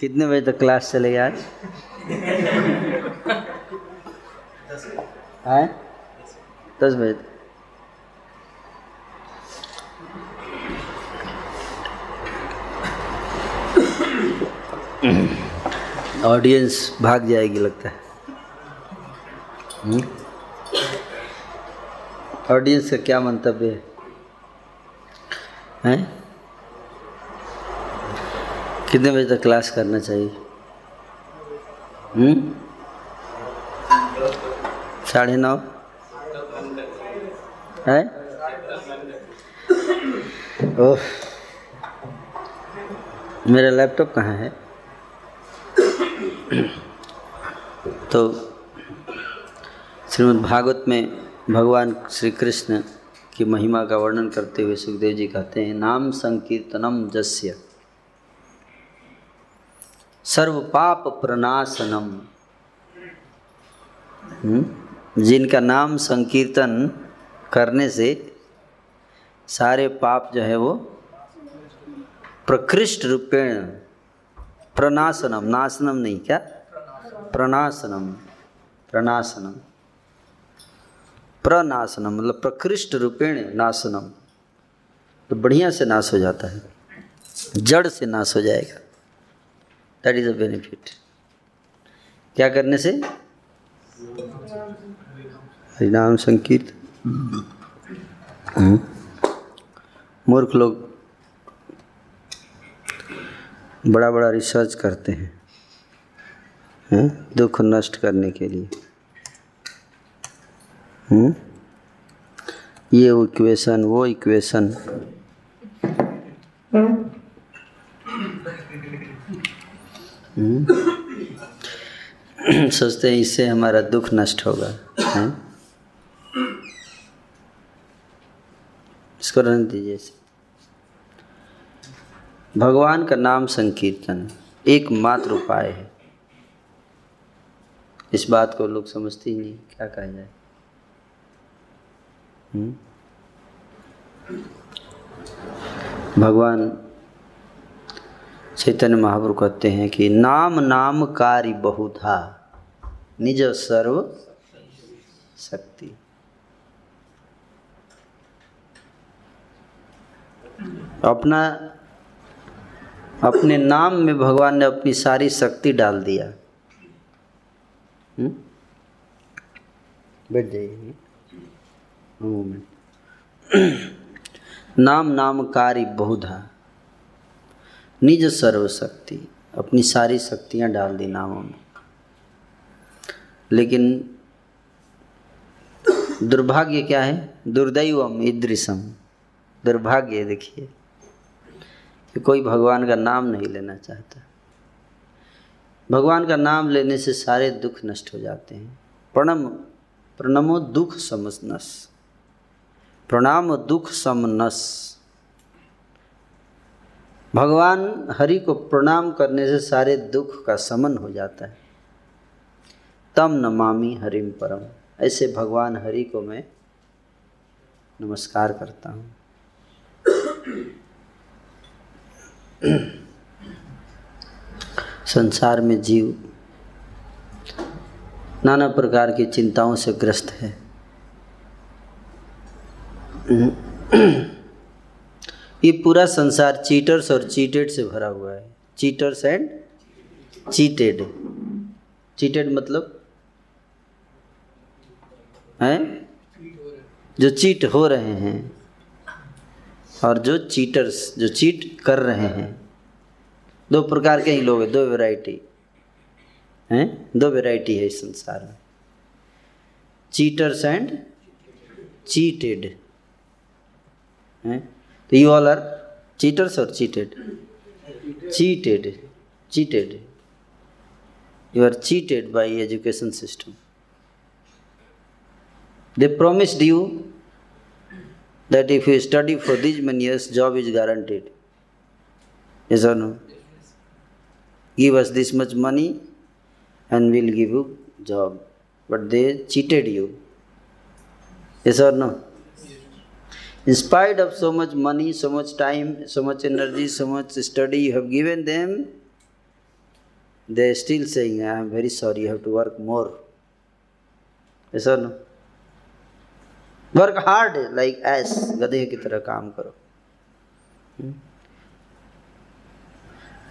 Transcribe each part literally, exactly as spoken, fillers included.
कितने बजे तक क्लास चलेगी आज? है दस बजे तक। ऑडियंस भाग जाएगी लगता है। ऑडियंस का क्या मंतव्य है? हैं? कितने बजे तक क्लास करना चाहिए? हम्म साढ़े नौ है। ओह, मेरा लैपटॉप कहाँ है? तो श्रीमद् भागवत में भगवान श्री कृष्ण की महिमा का वर्णन करते हुए सुखदेव जी कहते हैं, नाम संकीर्तनम जस्य सर्व पाप प्रणाशनम। जिनका नाम संकीर्तन करने से सारे पाप जो है वो प्रकृष्ट रूपेण प्रणाशनम, नाशनम नहीं, क्या प्रणाशनम, प्रणाशनम प्रनाशनम मतलब प्रकृष्ट रूपेण नाशनम, तो बढ़िया से नाश हो जाता है, जड़ से नाश हो जाएगा। That is a benefit. क्या करने से? हरिनाम संकीर्तन। मूर्ख लोग बड़ा बड़ा रिसर्च करते हैं, हैं? दुख नष्ट करने के लिए, हैं? ये इक्वेशन वो इक्वेशन, सोचते हैं इससे हमारा दुख नष्ट होगा, हैं? इसको रहने दीजिए। भगवान का नाम संकीर्तन एकमात्र उपाय है। इस बात को लोग समझते ही नहीं, क्या कहा जाए। भगवान चैतन्य महाप्रभु कहते हैं कि नाम नाम कार्य बहुधा निज सर्व शक्ति। अपना अपने नाम में भगवान ने अपनी सारी शक्ति डाल दिया। बैठ जाइए मोमेंट। नाम नाम कार्य बहुधा निज सर्वशक्ति, अपनी सारी शक्तियाँ डाल दी नामों में। लेकिन दुर्भाग्य क्या है? दुर्दैवम ईदृशम, दुर्भाग्य देखिए कि कोई भगवान का नाम नहीं लेना चाहता। भगवान का नाम लेने से सारे दुख नष्ट हो जाते हैं। प्रणम प्रणमो दुख समनस, प्रणाम दुख समनस। भगवान हरि को प्रणाम करने से सारे दुख का समन हो जाता है। तम नमामि हरिम परम, ऐसे भगवान हरि को मैं नमस्कार करता हूँ। संसार में जीव नाना प्रकार की चिंताओं से ग्रस्त है। ये पूरा संसार चीटर्स और चीटेड से भरा हुआ है। Cheaters and cheated. चीटेड मतलब हैं जो चीट हो रहे हैं, और जो चीटर्स जो चीट कर रहे हैं। दो प्रकार के ही लोग हैं, दो वैरायटी हैं, दो वैरायटी है इस संसार में, चीटर्स एंड चीटेड हैं। तो यू ऑल आर चीटर्स और cheated. Cheated cheated you are cheated by education system. They promised you that if you study for these many years, job is guaranteed. Yes or no? Give us this much money and we'll give you job. But they cheated you. Yes or no? In spite of so much money, so much time, so much energy, so much study you have given them, They are still saying, I am very sorry, you have to work more. Yes or no? Work hard like ass, गधे की तरह काम करो.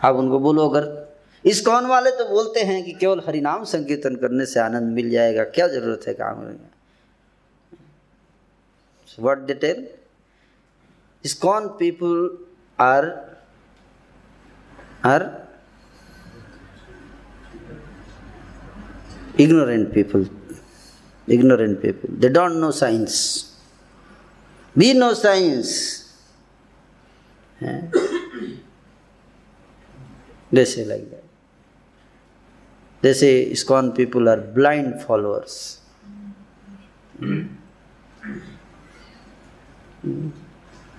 आप उनको बोलो, अगर ISKCON वाले तो बोलते हैं कि केवल हरिनाम संकीर्तन करने से आनंद मिल जाएगा, क्या जरूरत है काम करने. What they tell ISKCON people are are ignorant people ignorant people they don't know science. We know science. They say like that. They say ISKCON people are blind followers.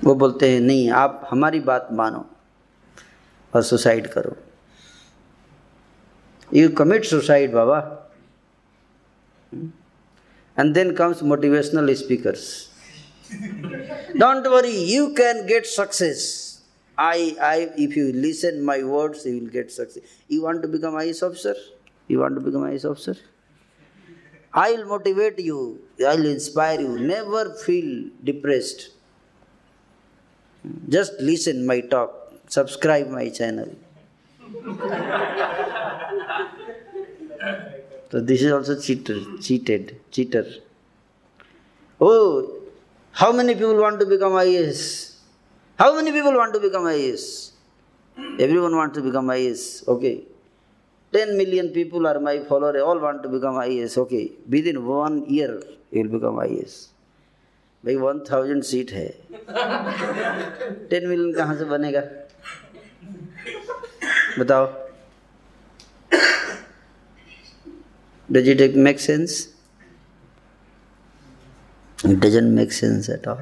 वो बोलते हैं नहीं, आप हमारी बात मानो और सुसाइड करो. You commit suicide, Baba. And then comes motivational speakers. Don't worry, you can get success. I, I, if you listen my words, you will get success. You want to become I A S officer? You want to become I A S officer? I will motivate you. I will inspire you. Never feel depressed. Just listen my talk. Subscribe my channel. So this is also cheater, cheated, cheater. Oh, how many people want to become I A S? How many people want to become I A S? Everyone wants to become I A S. Okay. ten million people are my followers. All want to become I A S. Okay. Within one year, you will become I A S. भाई one thousand seat है. ten million कहाँ से बनेगा? बताओ. Does it make sense? It doesn't make sense at all.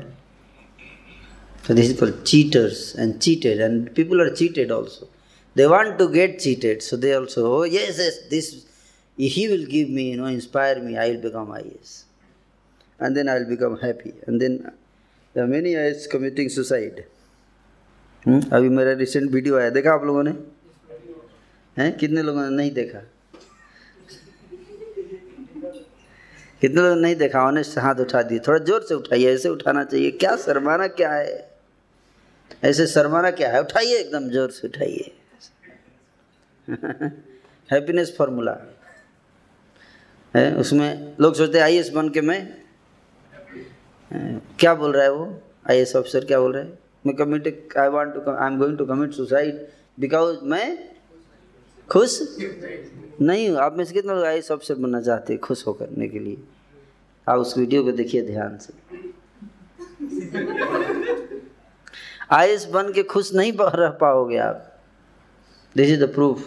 So this is called cheaters and cheated, and people are cheated also. They want to get cheated, so they also, oh yes, yes, this, he will give me, you know, inspire me, I will become I A S. And then I will become happy. And then there are many I A S committing suicide. Hmm? अभी मेरा recent video आया, देखा आप लोगों ने? हैं? कितने लोगों ने नहीं देखा? कितने लोगों ने नहीं देखा? ऑनेस्ट हाथ उठा दिए, थोड़ा जोर से उठाइए, ऐसे उठाना चाहिए. क्या शर्माना क्या है? ऐसे शर्माना क्या है? उठाइए, एकदम जोर से उठाइए. हैप्पीनेस फॉर्मूला है, उसमें लोग सोचते हैं आईएएस बन के मैं क्या बोल रहा है वो आईएएस ऑफिसर क्या बोल रहा है, मैं commit I want to I am going to commit suicide because मैं खुश नहीं हूँ. आप में से कितने लोग आईएएस ऑफिसर बनना चाहते हैं खुश होकर करने के लिए? आप उस वीडियो को देखिए ध्यान से. आईएएस बन के खुश नहीं रह पाओगे आप. This is the proof.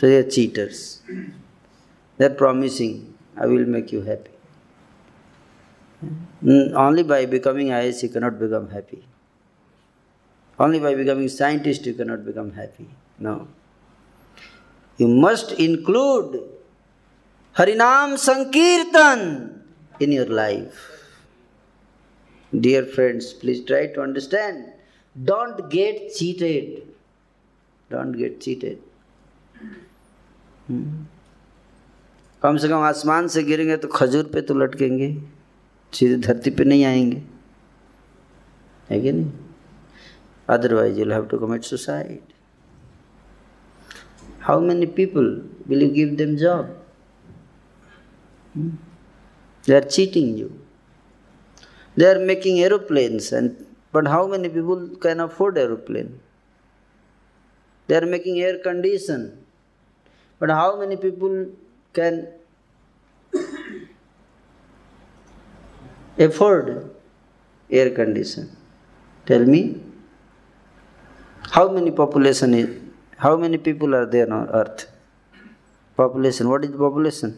तो ये cheaters, they are promising I will make you happy. Only by becoming IAS you cannot become happy. Only by becoming scientist you cannot become happy. No, you must include हरिनाम संकीर्तन in your life. Dear friends, please try to understand. Don't get cheated. Don't get cheated. कम से कम आसमान से गिरेंगे तो खजूर पे तो लटकेंगे, सीधे धरती पे नहीं आएंगे, है कि नहीं? Otherwise, you'll have to commit suicide. How many people will you give them job? They are cheating you. They are making aeroplanes, and but how many people can afford aeroplane? They are making air condition, but how many people can afford air condition? Tell me, how many population is? How many people are there on Earth? Population. What is the population?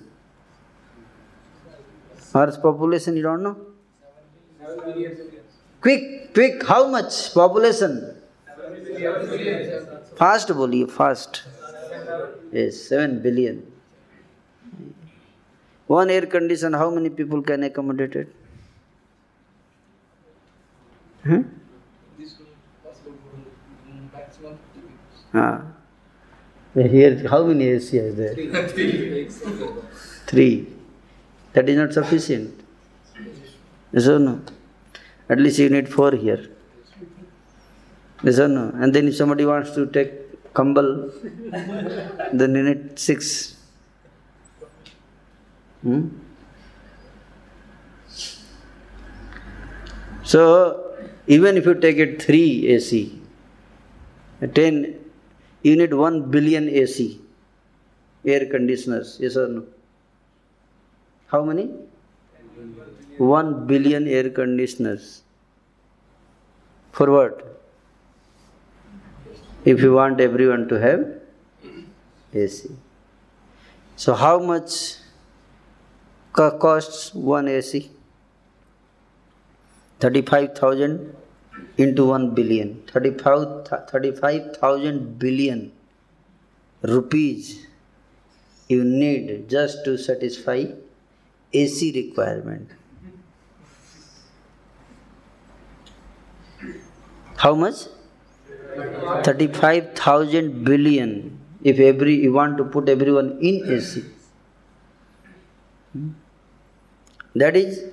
Earth population. You don't know. Quick, quick, how much population? seven billion. Fast, boliye, fast. Yes, seven billion. One air condition, how many people can accommodate it? Hmm? Ah. Here, how many A C is there? Three. Three. That is not sufficient. Yes or no? At least you need four here. Yes or no? And then if somebody wants to take Kambal, then you need six. Hmm? So, even if you take it three A C, ten, you need one billion A C, air conditioners, yes or no? How many? One billion air conditioners. For what? If you want everyone to have A C. So how much costs one A C? thirty-five thousand into one billion. thirty-five thousand billion rupees you need just to satisfy A C requirement. How much? thirty-five thousand billion. If every you want to put everyone in A C. That is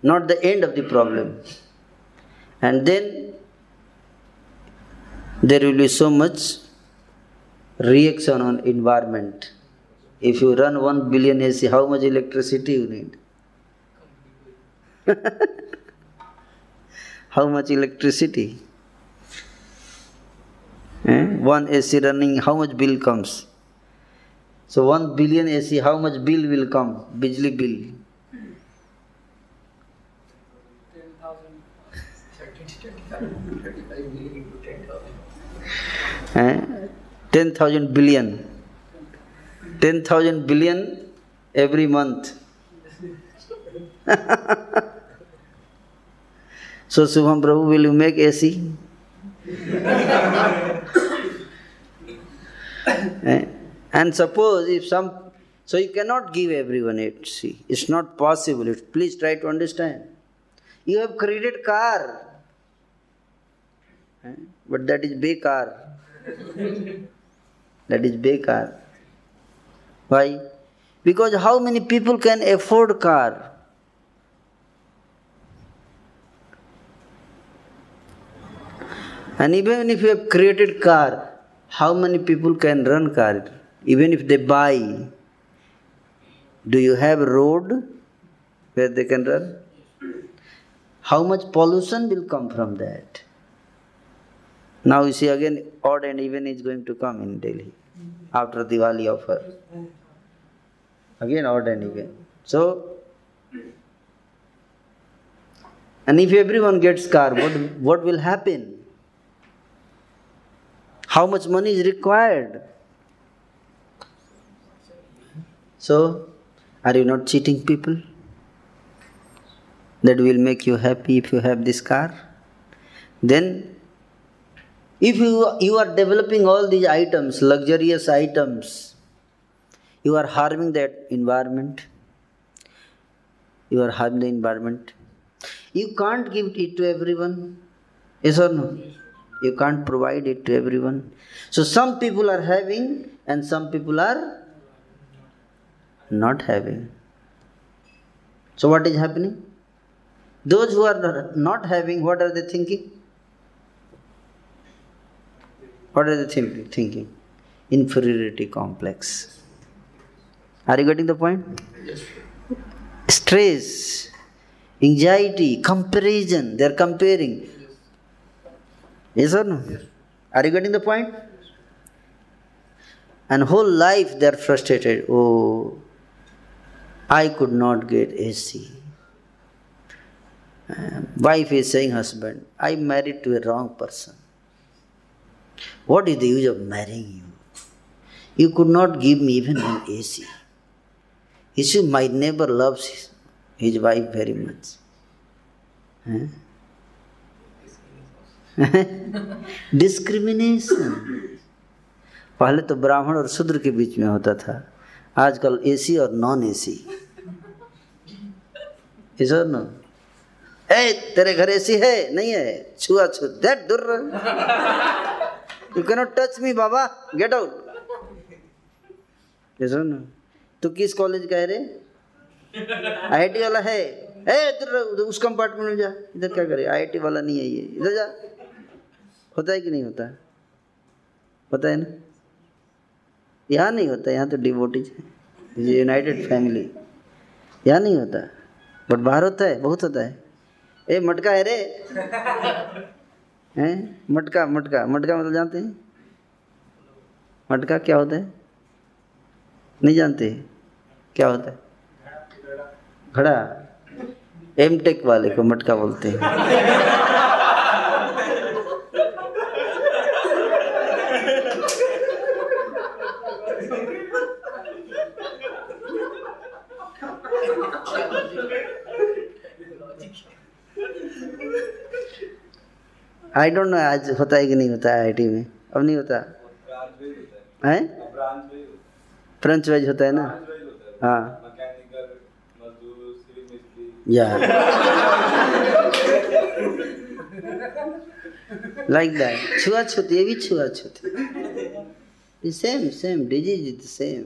not the end of the problem. And then there will be so much reaction on environment. If you run one billion A C, how much electricity you need? How much electricity? Eh? One A C running, how much bill comes? So one billion A C, how much bill will come? Bijli bill. ten thousand billion. ten thousand billion every month. So, Subham Prabhu, will you make A C? And suppose if some... So, you cannot give everyone A C. It's not possible. It's, please try to understand. You have created car. But that is bekar. That is bekar. Why? Because how many people can afford car? And even if you have created car, how many people can run car? Even if they buy, do you have road where they can run? How much pollution will come from that? Now you see again, odd and even is going to come in Delhi after Diwali offer. Again odd and even. So, and if everyone gets car, what, what will happen? How much money is required? So, are you not cheating people? That will make you happy if you have this car. Then, if you, you are developing all these items, luxurious items, you are harming that environment. You are harming the environment. You can't give it to everyone. Yes or no? You can't provide it to everyone. So some people are having and some people are not having. So what is happening? Those who are not having, what are they thinking? What are they thinking? thinking? Inferiority complex. Are you getting the point? Yes. Stress, anxiety, comparison. They are comparing. Yes or no? Yes. Are you getting the point? And whole life they are frustrated. Oh, I could not get A C. Wife is saying, husband, I married to a wrong person. What is the use of marrying you? You could not give me even an A C. You see, my neighbor loves his, his wife very much. Huh? Discrimination. पहले तो ब्राह्मण और शूद्र के बीच में होता था, आजकल A C और non A C. Is or no? ए तेरे घर A C है नहीं है, छुआछूत, दैट दूर. You cannot touch me, Baba. Get out. Yes or no? तो किस कॉलेज का है रे? आई आई टी वाला है। ए इधर उस कंपार्टमेंट में जा। इधर क्या करे? आई आई टी वाला नहीं है ये। इधर जा। होता है कि नहीं होता है? पता है ना? यहाँ नहीं होता, यहाँ तो डिवोटीज है, यूनाइटेड फैमिली। यहाँ नहीं होता बट बाहर होता है, बहुत होता है। ए मटका है रे, हैं मटका मटका मटका मतलब जानते हैं मटका क्या होता है? नहीं जानते क्या होता है? घड़ा। एम टेक वाले को मटका बोलते हैं। आई डोंट नो आज होता है कि नहीं होता है। आईआईटी में अब नहीं होता है, ब्रांच वाइज होता है ना। हाँ या लाइक दैट। छुआछूत, ये भी छुआछूत। Same same disease is the same,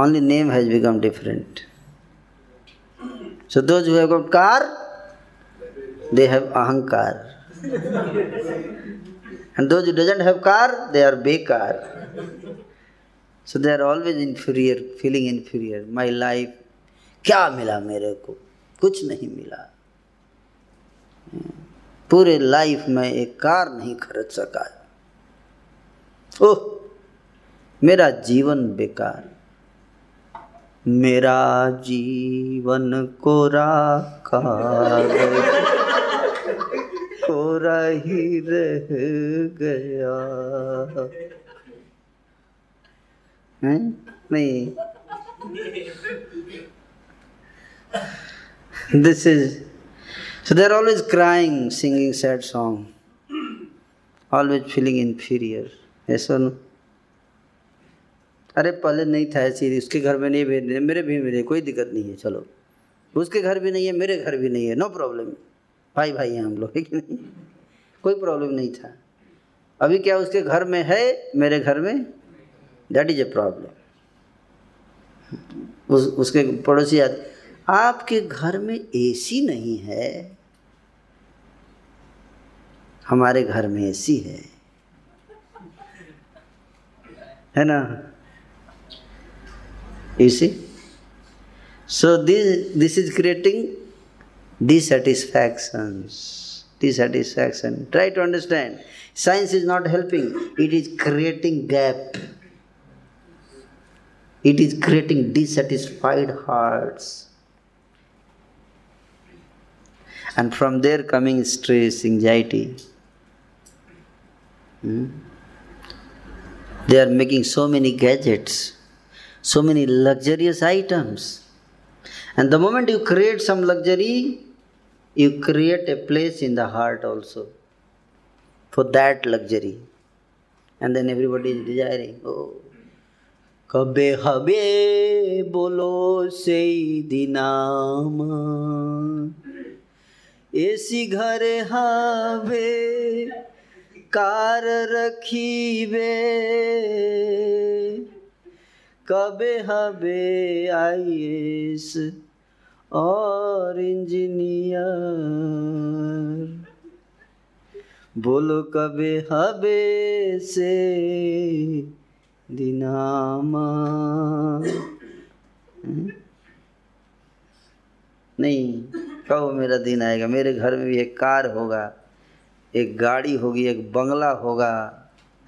only name has become different. So those who have got car they have अहंकार, and those who doesn't have car, they are bekar. So they are always inferior, feeling inferior. My life, क्या मिला मेरे को? कुछ नहीं मिला। पूरे life में एक कार नहीं खरीद सका। ओह मेरा जीवन बेकार, मेरा जीवन कोरा कार कोरा ही रह गया। हैं नहीं, this is so they are always crying, singing sad song, always feeling inferior. ऐसा न, अरे पहले नहीं था ऐसी, उसके घर में नहीं भेज, मेरे भी मेरे कोई दिक्कत नहीं है, चलो उसके घर भी नहीं है, मेरे घर भी नहीं है, नो प्रॉब्लम, भाई भाई हैं हम लोग, है कि नहीं? कोई प्रॉब्लम नहीं था। अभी क्या उसके घर में है, मेरे घर में, दैट इज ए प्रॉब्लम। उस उसके पड़ोसी आते, आपके घर में एसी नहीं है, हमारे घर में एसी है, है ना? AC. So this this is creating dissatisfactions, dissatisfaction. Try to understand. Science is not helping. It is creating gap. It is creating dissatisfied hearts. And from there coming stress, anxiety. Hmm? They are making so many gadgets, so many luxurious items. And the moment you create some luxury, you create a place in the heart also for that luxury. And then everybody is desiring, oh, Kabe habe bolo seidinama, esi ghare have kar rakhive, kabe habe I A S और engineer, बोलो कबे हबे से दिनामा। नहीं, कहो मेरा दिन आएगा, मेरे घर में भी एक कार होगा, एक गाड़ी होगी, एक बंगला होगा,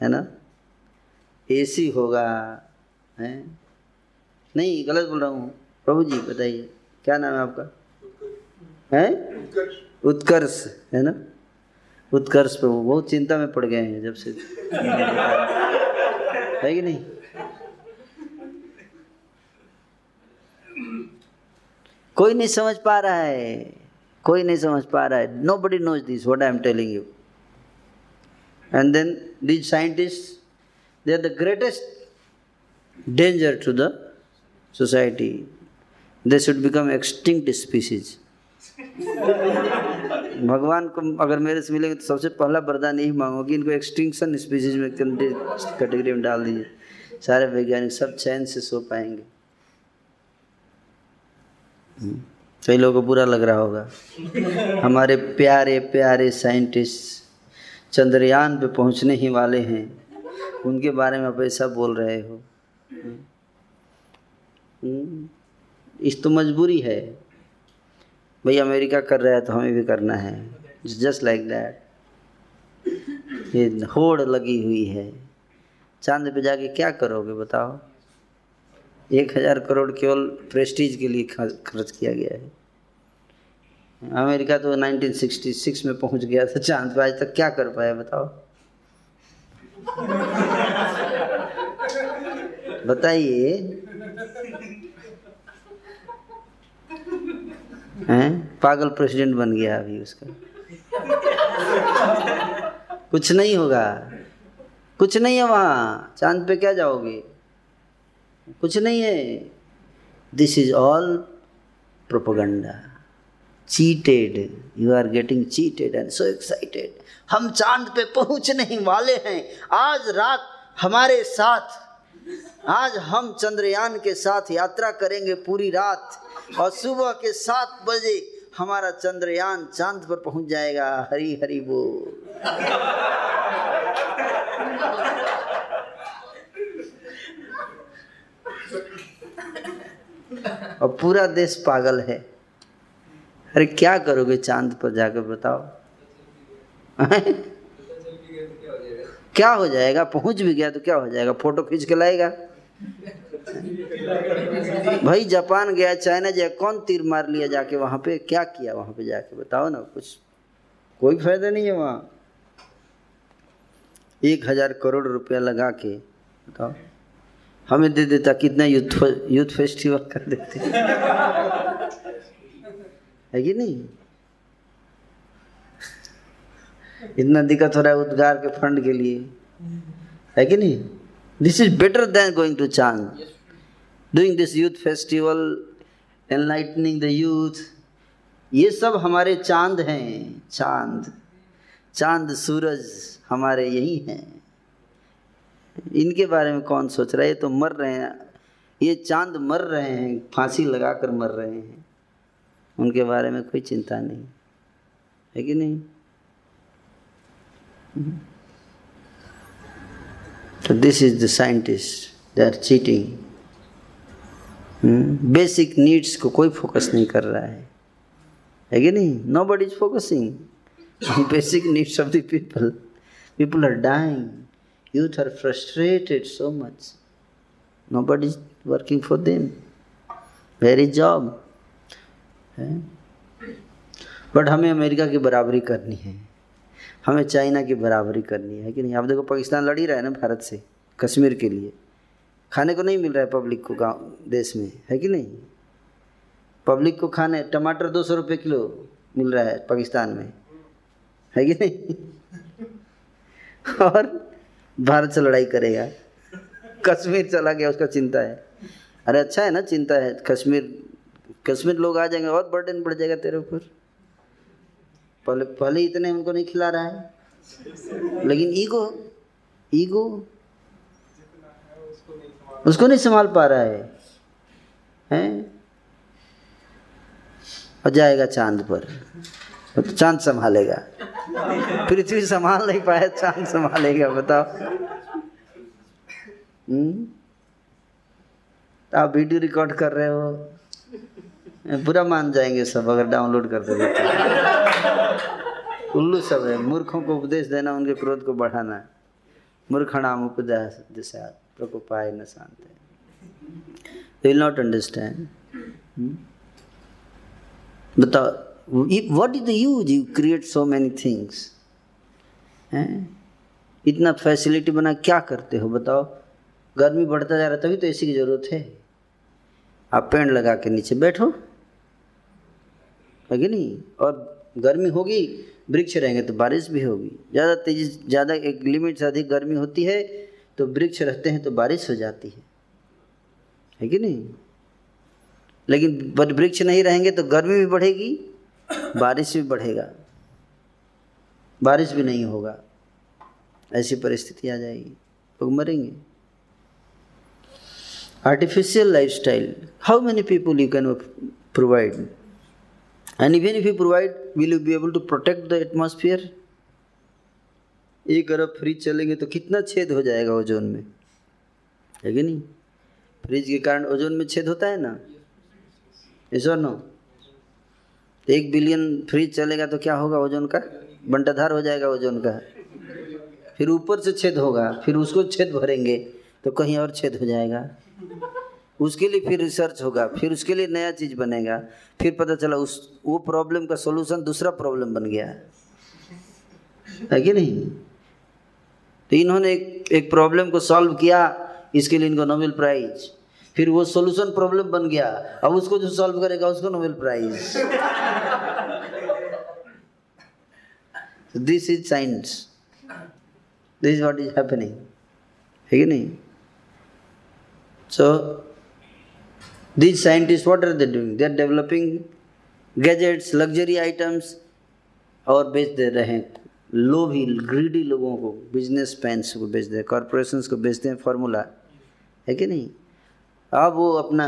है ना, एसी होगा। है नहीं, गलत बोल रहा हूँ। प्रभु जी बताइए, क्या नाम है आपका? है उत्कर्ष, है ना? उत्कर्ष पे वो बहुत चिंता में पड़ गए हैं जब से, है कि नहीं? कोई नहीं समझ पा रहा है, कोई नहीं समझ पा रहा है। Nobody knows this what I am telling you. And then these scientists, they are the greatest danger to the society. They should become extinct species. भगवान को अगर मेरे से मिलेगा तो सबसे पहला वरदान यही मांगोगी, इनको एक्सटिंक्शन स्पीसीज में कैटेगरी में डाल दीजिए, सारे वैज्ञानिक सब चैन से सो पाएंगे। कई लोगों को बुरा लग रहा होगा, हमारे प्यारे प्यारे साइंटिस्ट चंद्रयान पे पहुंचने ही वाले हैं, उनके बारे में आप ऐसा बोल रहे हो। इस तो मजबूरी है भाई, अमेरिका कर रहा है तो हमें भी करना है, जस्ट लाइक दैट। ये होड़ लगी हुई है, चांद पे जाके क्या करोगे बताओ? एक हज़ार करोड़ केवल प्रेस्टीज के लिए खर्च किया गया है। अमेरिका तो नाइनटीन सिक्सटी सिक्स में पहुंच गया था चांद पे, आज तक क्या कर पाया बताओ? बताइए हैं, पागल प्रेसिडेंट बन गया अभी उसका। कुछ नहीं होगा, कुछ नहीं है वहाँ, चांद पे क्या जाओगे, कुछ नहीं है। This is all propaganda, cheated, you are getting cheated and so excited. हम चांद पे पहुँचने वाले हैं, आज रात हमारे साथ, आज हम चंद्रयान के साथ यात्रा करेंगे पूरी रात, और सुबह के सात बजे हमारा चंद्रयान चांद पर पहुंच जाएगा। हरी हरी बोल। और पूरा देश पागल है, अरे क्या करोगे चांद पर जाकर बताओ? क्या हो जाएगा? पहुंच भी गया तो क्या हो जाएगा? फोटो खींच के लाएगा भाई। जापान गया, चाइना गया, कौन तीर मार लिया जाके वहाँ पे? क्या किया वहाँ पे जाके बताओ ना? कुछ कोई फायदा नहीं है वहाँ। एक हजार करोड़ रुपया लगा के बताओ, हमें दे देता कितना यूथ यूथ फेस्टिवल कर देते है कि नहीं? इतना दिक्कत हो रहा है उद्गार के फंड के लिए, है कि नहीं? This is better than going to चांद, doing this youth festival, enlightening the youth. ये सब हमारे चांद हैं, चांद चांद सूरज हमारे यही हैं। इनके बारे में कौन सोच रहा है? ये तो मर रहे हैं, ये चांद मर रहे हैं, फांसी लगा कर मर रहे हैं, उनके बारे में कोई चिंता नहीं है कि नहीं? So this is the scientists, they are cheating. hmm? Basic needs को कोई focus नहीं कर रहा है, है कि नहीं? Nobody is focusing on basic needs of the people. People are dying, youth are frustrated so much, nobody is working for them, very job. hmm? But हमें अमेरिका की बराबरी करनी है, हमें चाइना की बराबरी करनी है कि नहीं? आप देखो पाकिस्तान लड़ ही रहा है ना भारत से कश्मीर के लिए, खाने को नहीं मिल रहा है पब्लिक को गाँव देश में, है कि नहीं? पब्लिक को खाने टमाटर दो सौ रुपये किलो मिल रहा है पाकिस्तान में, है कि नहीं? और भारत से लड़ाई करेगा, कश्मीर चला गया उसका चिंता है। अरे अच्छा है ना चिंता है, कश्मीर कश्मीर लोग आ जाएंगे और बर्डन बढ़ जाएगा तेरे ऊपर। पहले पहले इतने उनको नहीं खिला रहा है, लेकिन ईगो ईगो उसको नहीं संभाल पा रहा है, हैं? और जाएगा चांद पर तो चांद संभालेगा, पृथ्वी संभाल नहीं पाया चांद संभालेगा बताओ। हम्म आप वीडियो रिकॉर्ड कर रहे हो, बुरा मान जाएंगे सब अगर डाउनलोड कर दोगे। उल्लू सब है, मूर्खों को उपदेश देना, उनके क्रोध को बढ़ाना। मूर्खणाम उपदेश दिशा प्रकोपाय न शांत है, दे विल नॉट अंडरस्टैंड। बताओ what is the use? You create so many things, इतना फैसिलिटी बना क्या करते हो बताओ? गर्मी बढ़ता जा रहा है तभी तो एसी की जरूरत है। आप पेड़ लगा के नीचे बैठो, है कि नहीं? और गर्मी होगी, वृक्ष रहेंगे तो बारिश भी होगी। ज़्यादा तेजी ज़्यादा एक लिमिट से अधिक गर्मी होती है तो वृक्ष रहते हैं तो बारिश हो जाती है, है कि नहीं? लेकिन वृक्ष नहीं रहेंगे तो गर्मी भी बढ़ेगी, बारिश भी बढ़ेगा। बारिश भी नहीं होगा, ऐसी परिस्थिति आ जाएगी, लोग मरेंगे. Artificial lifestyle. How many people you can provide? And even if you provide, will you be able to protect the atmosphere? एक अरब फ्रिज चलेंगे तो कितना छेद हो जाएगा ओजोन में, है कि नहीं? फ्रिज के कारण ओजोन में छेद होता है ना, yes or no? एक बिलियन फ्रिज चलेगा तो क्या होगा? ओजोन का बंटाधार हो जाएगा ओजोन का. फिर ऊपर से छेद होगा, फिर उसको छेद भरेंगे तो कहीं और छेद हो जाएगा. उसके लिए फिर रिसर्च होगा, फिर उसके लिए नया चीज़ बनेगा, फिर पता चला उस वो प्रॉब्लम का सॉल्यूशन दूसरा प्रॉब्लम बन गया है कि नहीं. तो इन्होंने एक एक प्रॉब्लम को सॉल्व किया, इसके लिए इनको नोबेल प्राइज. फिर वो सॉल्यूशन प्रॉब्लम बन गया, अब उसको जो सॉल्व करेगा उसको Nobel prize. This is science, this is what is happening, है कि नहीं. So, these scientists, what are they doing? They are developing gadgets, luxury items, और बेच दे रहे हैं. लोभी, greedy लोगों को, बिजनेस पैंस को बेच दे, कॉरपोरेशंस को बेचते हैं फार्मूला, है कि नहीं. अब वो अपना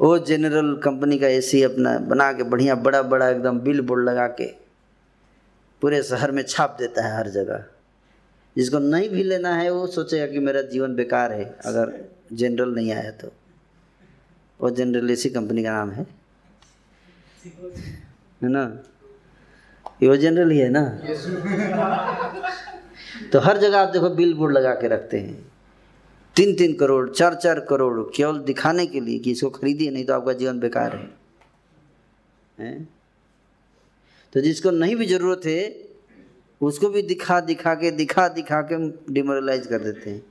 वो जनरल कंपनी का एसी अपना बना के बढ़िया बड़ा बड़ा एकदम बिल बोर्ड लगा के पूरे शहर में छाप देता है हर जगह. जिसको नहीं भी लेना है वो सोचेगा कि मेरा जीवन बेकार है अगर जनरल नहीं आया तो. वो जनरल इसी कंपनी का नाम है, है ना, ये वो जनरल ही है ना. तो हर जगह आप देखो बिल बोर्ड लगा के रखते हैं, तीन तीन करोड़ चार चार करोड़, केवल दिखाने के लिए कि इसको खरीदिए नहीं तो आपका जीवन बेकार है, है? तो जिसको नहीं भी जरूरत है उसको भी दिखा दिखा के दिखा दिखा के डिमोरलाइज कर देते हैं.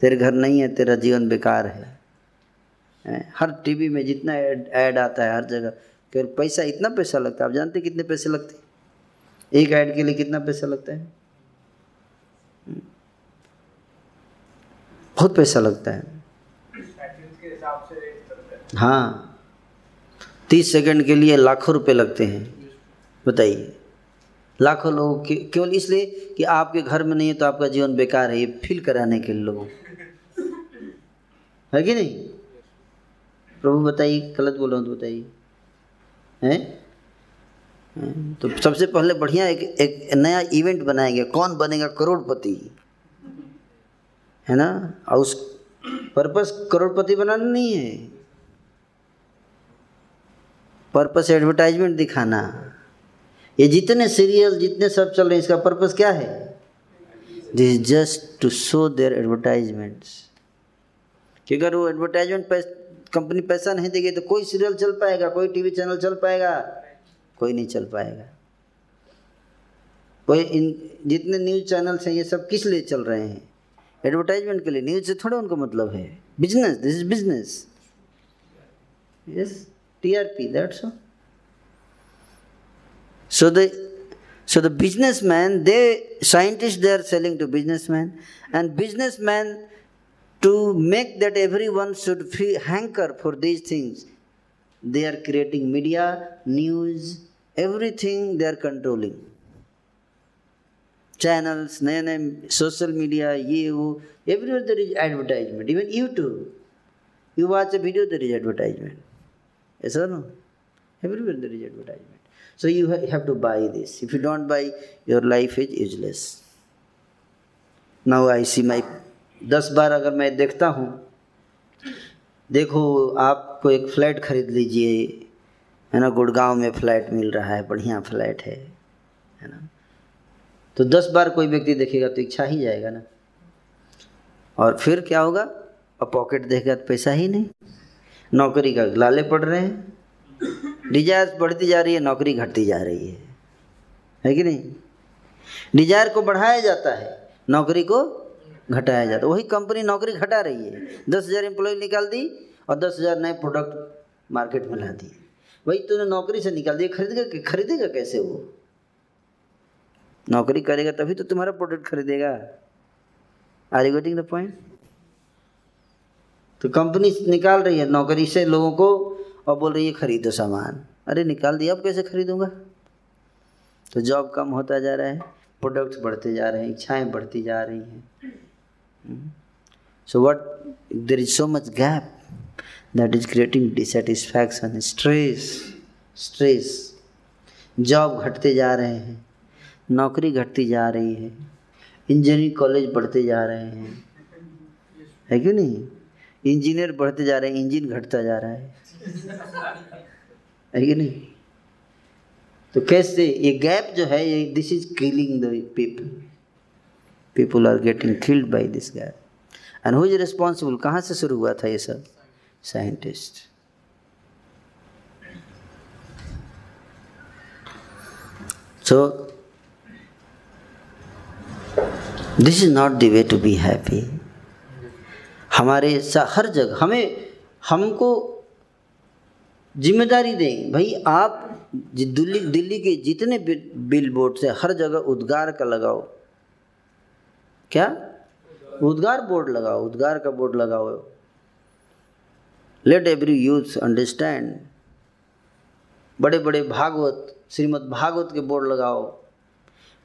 तेरे घर नहीं है, तेरा जीवन बेकार है. हर टीवी में जितना ऐड आता है हर जगह, केवल पैसा, इतना पैसा लगता है. आप जानते कितने पैसे लगते हैं एक ऐड के लिए? कितना पैसा लगता है? बहुत पैसा लगता है. हाँ, तीस सेकंड के लिए लाखों रुपए लगते हैं. बताइए, लाखों लोग केवल इसलिए कि आपके घर में नहीं है तो आपका जीवन बेकार है, ये फील कराने के लिए लोगों, है कि नहीं. प्रभु बताइए, गलत बोल रहा हूँ तो बताइए, हैं? तो सबसे पहले बढ़िया एक एक नया इवेंट बनाएंगे, कौन बनेगा करोड़पति, है ना. और उस पर्पस करोड़पति बनाना नहीं है, पर्पस एडवर्टाइजमेंट दिखाना. ये जितने सीरियल जितने सब चल रहे हैं, इसका पर्पस क्या है? This is just to show their advertisements. कि अगर वो एडवर्टाइजमेंट कंपनी पैसा नहीं देगी तो कोई सीरियल चल पाएगा, कोई टीवी चैनल चल पाएगा, कोई नहीं चल पाएगा. कोई इन जितने न्यूज़ चैनल्स हैं ये सब किस लिए चल रहे हैं? एडवर्टाइजमेंट के लिए. न्यूज़ से थोड़ा उनको मतलब है, business, this is business. Yes, T R P, that's all. So the so the businessmen, they scientists, they are selling to businessmen, and businessmen, to make that everyone should feel hanker for these things, they are creating media, news, everything they are controlling. Channels, नए नए social media, ये वो, everywhere there is advertisement. Even YouTube, you watch a video, there is advertisement. Yes or no? Everywhere there is advertisement. So you have to buy this. If you don't buy, your life is useless. Now I see my दस बार अगर मैं देखता हूँ, देखो आपको एक flat खरीद लीजिए, है ना, गुड़गांव में फ्लैट मिल रहा है, बढ़िया फ्लैट है, है ना. तो दस बार कोई व्यक्ति देखेगा तो इच्छा ही जाएगा ना. और फिर क्या होगा? अब पॉकेट देखेगा तो पैसा ही नहीं, नौकरी का लाले पड़ रहे हैं, डिजायर बढ़ती जा रही है, नौकरी घटती जा रही है, है कि नहीं. डिजायर को बढ़ाया जाता है, नौकरी को घटाया जाता है. वही कंपनी नौकरी घटा रही है, दस हज़ार एम्प्लॉय निकाल दी और दस हज़ार नए प्रोडक्ट मार्केट में ला दी. वही तूने नौकरी से निकाल दिया, खरीदेगा खरीदेगा कैसे वो? नौकरी करेगा तभी तो तुम्हारा प्रोडक्ट खरीदेगा. Are you getting the point? तो कंपनी निकाल रही है नौकरी से लोगों को और बोल रही है खरीदो सामान. अरे निकाल दिया, अब कैसे खरीदूंगा? तो जॉब कम होता जा रहा है, प्रोडक्ट्स बढ़ते जा रहे हैं, इच्छाएं बढ़ती जा रही हैं. So what there is so much gap that is creating dissatisfaction, stress. Stress job घटते जा रहे हैं, नौकरी घटती जा रही है, इंजीनियरिंग कॉलेज बढ़ते जा रहे हैं, है क्यों नहीं? इंजीनियर बढ़ते जा रहे हैं, इंजन घटता जा रहा है, है कि नहीं? तो कैसे ये गैप जो है, ये this is killing the people. People are getting killed by this gap. And who is responsible? कहाँ से शुरू हुआ था ये सब? Scientist. So this is not the way to be happy. हमारे सा हर जगह हमें हमको जिम्मेदारी दें, भाई आप दिल्ली दिल्ली के जितने बिल बोर्ड से हर जगह उद्गार का लगाओ. क्या? उद्गार बोर्ड लगाओ, उद्गार का बोर्ड लगाओ. Let every youth understand. बड़े बड़े भागवत, श्रीमद् भागवत के बोर्ड लगाओ,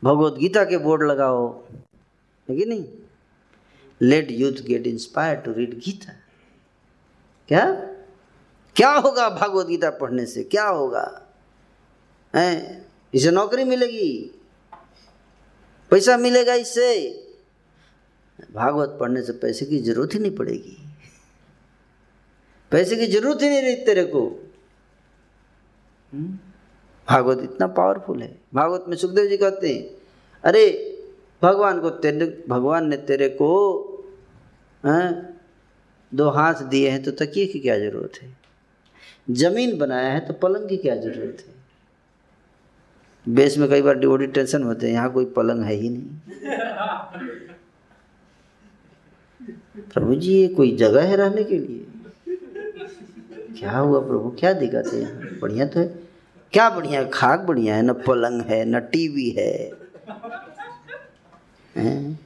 भगवत गीता के बोर्ड लगाओ, है कि नहीं? Let youth get inspired to read Gita. क्या क्या होगा भागवत गीता पढ़ने से? क्या होगा? हैं, इसे नौकरी मिलेगी, पैसा मिलेगा. इससे भागवत पढ़ने से पैसे की जरूरत ही नहीं पड़ेगी, पैसे की जरूरत ही नहीं रही तेरे को. भागवत इतना पावरफुल है. भागवत में सुखदेव जी कहते हैं, अरे भगवान को तेरे भगवान ने तेरे को हैं दो हाथ दिए हैं तो तकिए की क्या जरूरत है, जमीन बनाया है तो पलंग की क्या जरूरत है. बेस में कई बार डिवोटी टेंशन होते हैं, यहाँ कोई पलंग है ही नहीं. प्रभु जी ये कोई जगह है रहने के लिए? क्या हुआ प्रभु, क्या दिक्कत है? बढ़िया तो है, क्या बढ़िया खाक बढ़िया है, ना पलंग है ना टीवी है, हैं?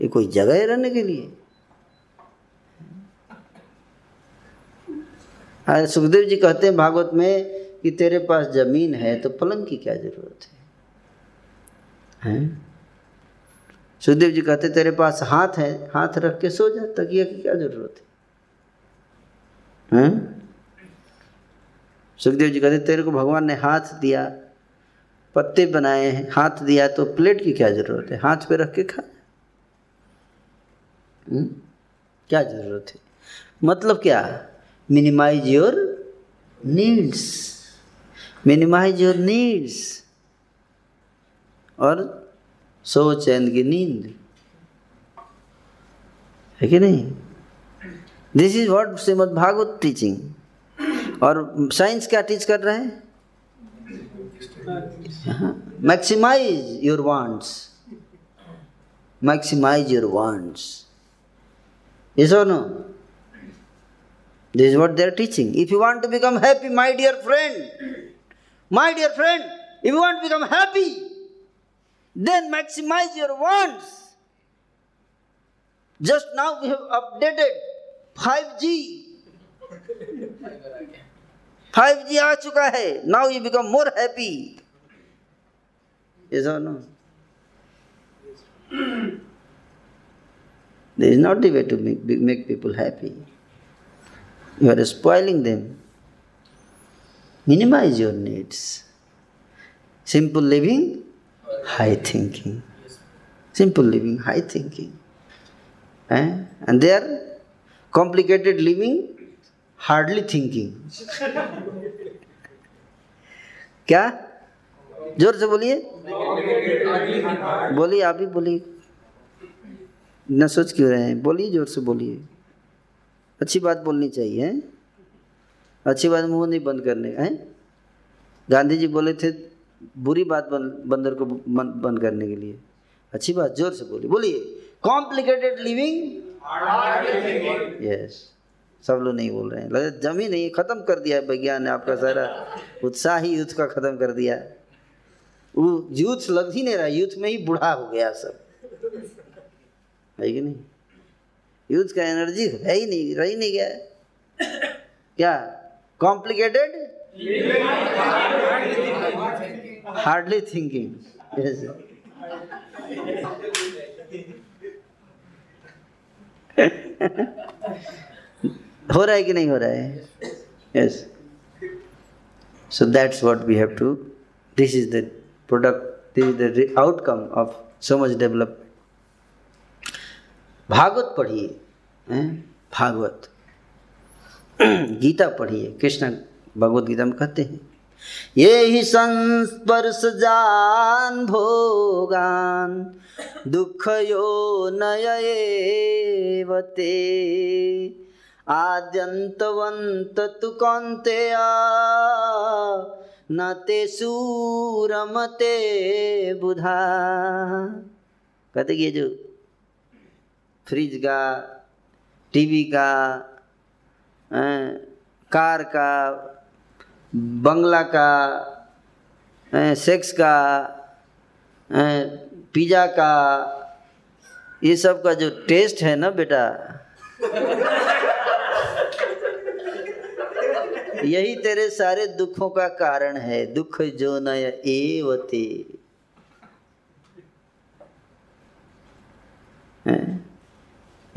ये कोई जगह है रहने के लिए? अरे सुखदेव जी कहते हैं भागवत में कि तेरे पास जमीन है तो पलंग की क्या जरूरत है, हैं? सुखदेव जी कहते तेरे पास हाथ है, हाथ रख के सो जा, तकिया की क्या जरूरत है, हैं? सुखदेव जी कहते तेरे को भगवान ने हाथ दिया, पत्ते बनाए हैं, हाथ दिया तो प्लेट की क्या जरूरत है, हाथ पे रख के खा, हैं? क्या जरूरत है? मतलब क्या? Minimise your needs, minimise your needs और सो चैन की नींद, है कि नहीं? This is what Shrimad Bhagavat teaching. और साइंस क्या टीच कर रहे हैं? Maximise your wants, maximise your wants. Yes और no? This is what they are teaching. If you want to become happy, my dear friend, my dear friend, if you want to become happy, then maximize your wants. Just now we have updated five G. five G आ चुका है. Now you become more happy. Yes or no? This is not the way to make, make people happy. You are spoiling them. Minimize your needs. Simple living, high thinking. Simple living, high thinking. Eh? And they are complicated living, hardly thinking. क्या? जोर से बोलिए, बोलिए, आप ही बोलिए, न सोच क्यों रहे हैं, बोलिए, जोर से बोलिए. अच्छी बात बोलनी चाहिए, है? अच्छी बात मुंह नहीं बंद करने, है? गांधी जी बोले थे बुरी बात बंदर को बंद करने के लिए. अच्छी बात जोर से बोलिए, बोलिए. Complicated living, yes. सब लोग नहीं बोल रहे हैं, लगे जमी नहीं, खत्म कर दिया है विज्ञान ने आपका सारा उत्साह ही यूथ का खत्म कर दिया. वो यूथ लग ही नहीं रहा, यूथ में ही बूढ़ा हो गया सब, है कि नहीं? यूथ का एनर्जी है ही नहीं, रही नहीं गया. क्या? Complicated hardly thinking. Yes. हो रहा है कि नहीं हो रहा है? Yes. So that's what we have to. This is the product. This is the outcome of so much development. Bhagavat पढ़िए, भागवत गीता पढ़िए. कृष्ण भगवत गीता में कहते हैं, ये ही संस्पर्श जान भोगान दुख यो नयेवते आद्यंतवंत तु कौन्तेया न ते सूरमते बुधा. कहते ये जो फ्रिज का, टीवी का, कार का, बंगला का, सेक्स का, पिज़्ज़ा का, ये सब का जो टेस्ट है ना बेटा, यही तेरे सारे दुखों का कारण है. दुख जो न एवते.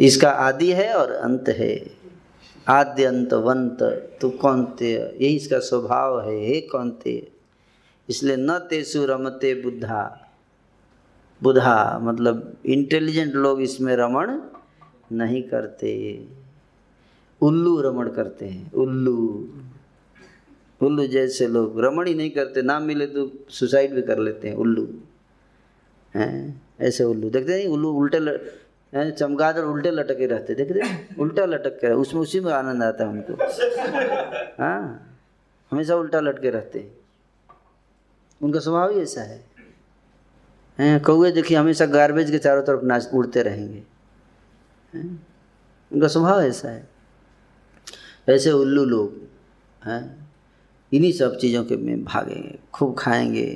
इसका आदि है और अंत है. आद्य अंतवंत तू कौन्तेय, यही इसका स्वभाव है. हे कौन्तेय, इसलिए न तेसु रमते बुद्धा. बुद्धा मतलब इंटेलिजेंट लोग इसमें रमण नहीं करते, उल्लू रमण करते हैं. उल्लू उल्लू जैसे लोग रमण ही नहीं करते. ना मिले तो सुसाइड भी कर लेते हैं उल्लू. हैं ऐसे उल्लू देखते नहीं, उल्लू उल्टे ल... चमगादड़ उल्टे लटके रहते, देखते उल्टा लटक के, उसमें उसी में आनंद आता है उनको. हाँ, हमेशा उल्टा लटके रहते हैं, उनका स्वभाव ही ऐसा है. हैं कौवे देखिए हमेशा गार्बेज के चारों तरफ नाच उड़ते रहेंगे, उनका स्वभाव ऐसा है. ऐसे उल्लू लोग हैं, इन्हीं सब चीज़ों के में भागेंगे, खूब खाएंगे,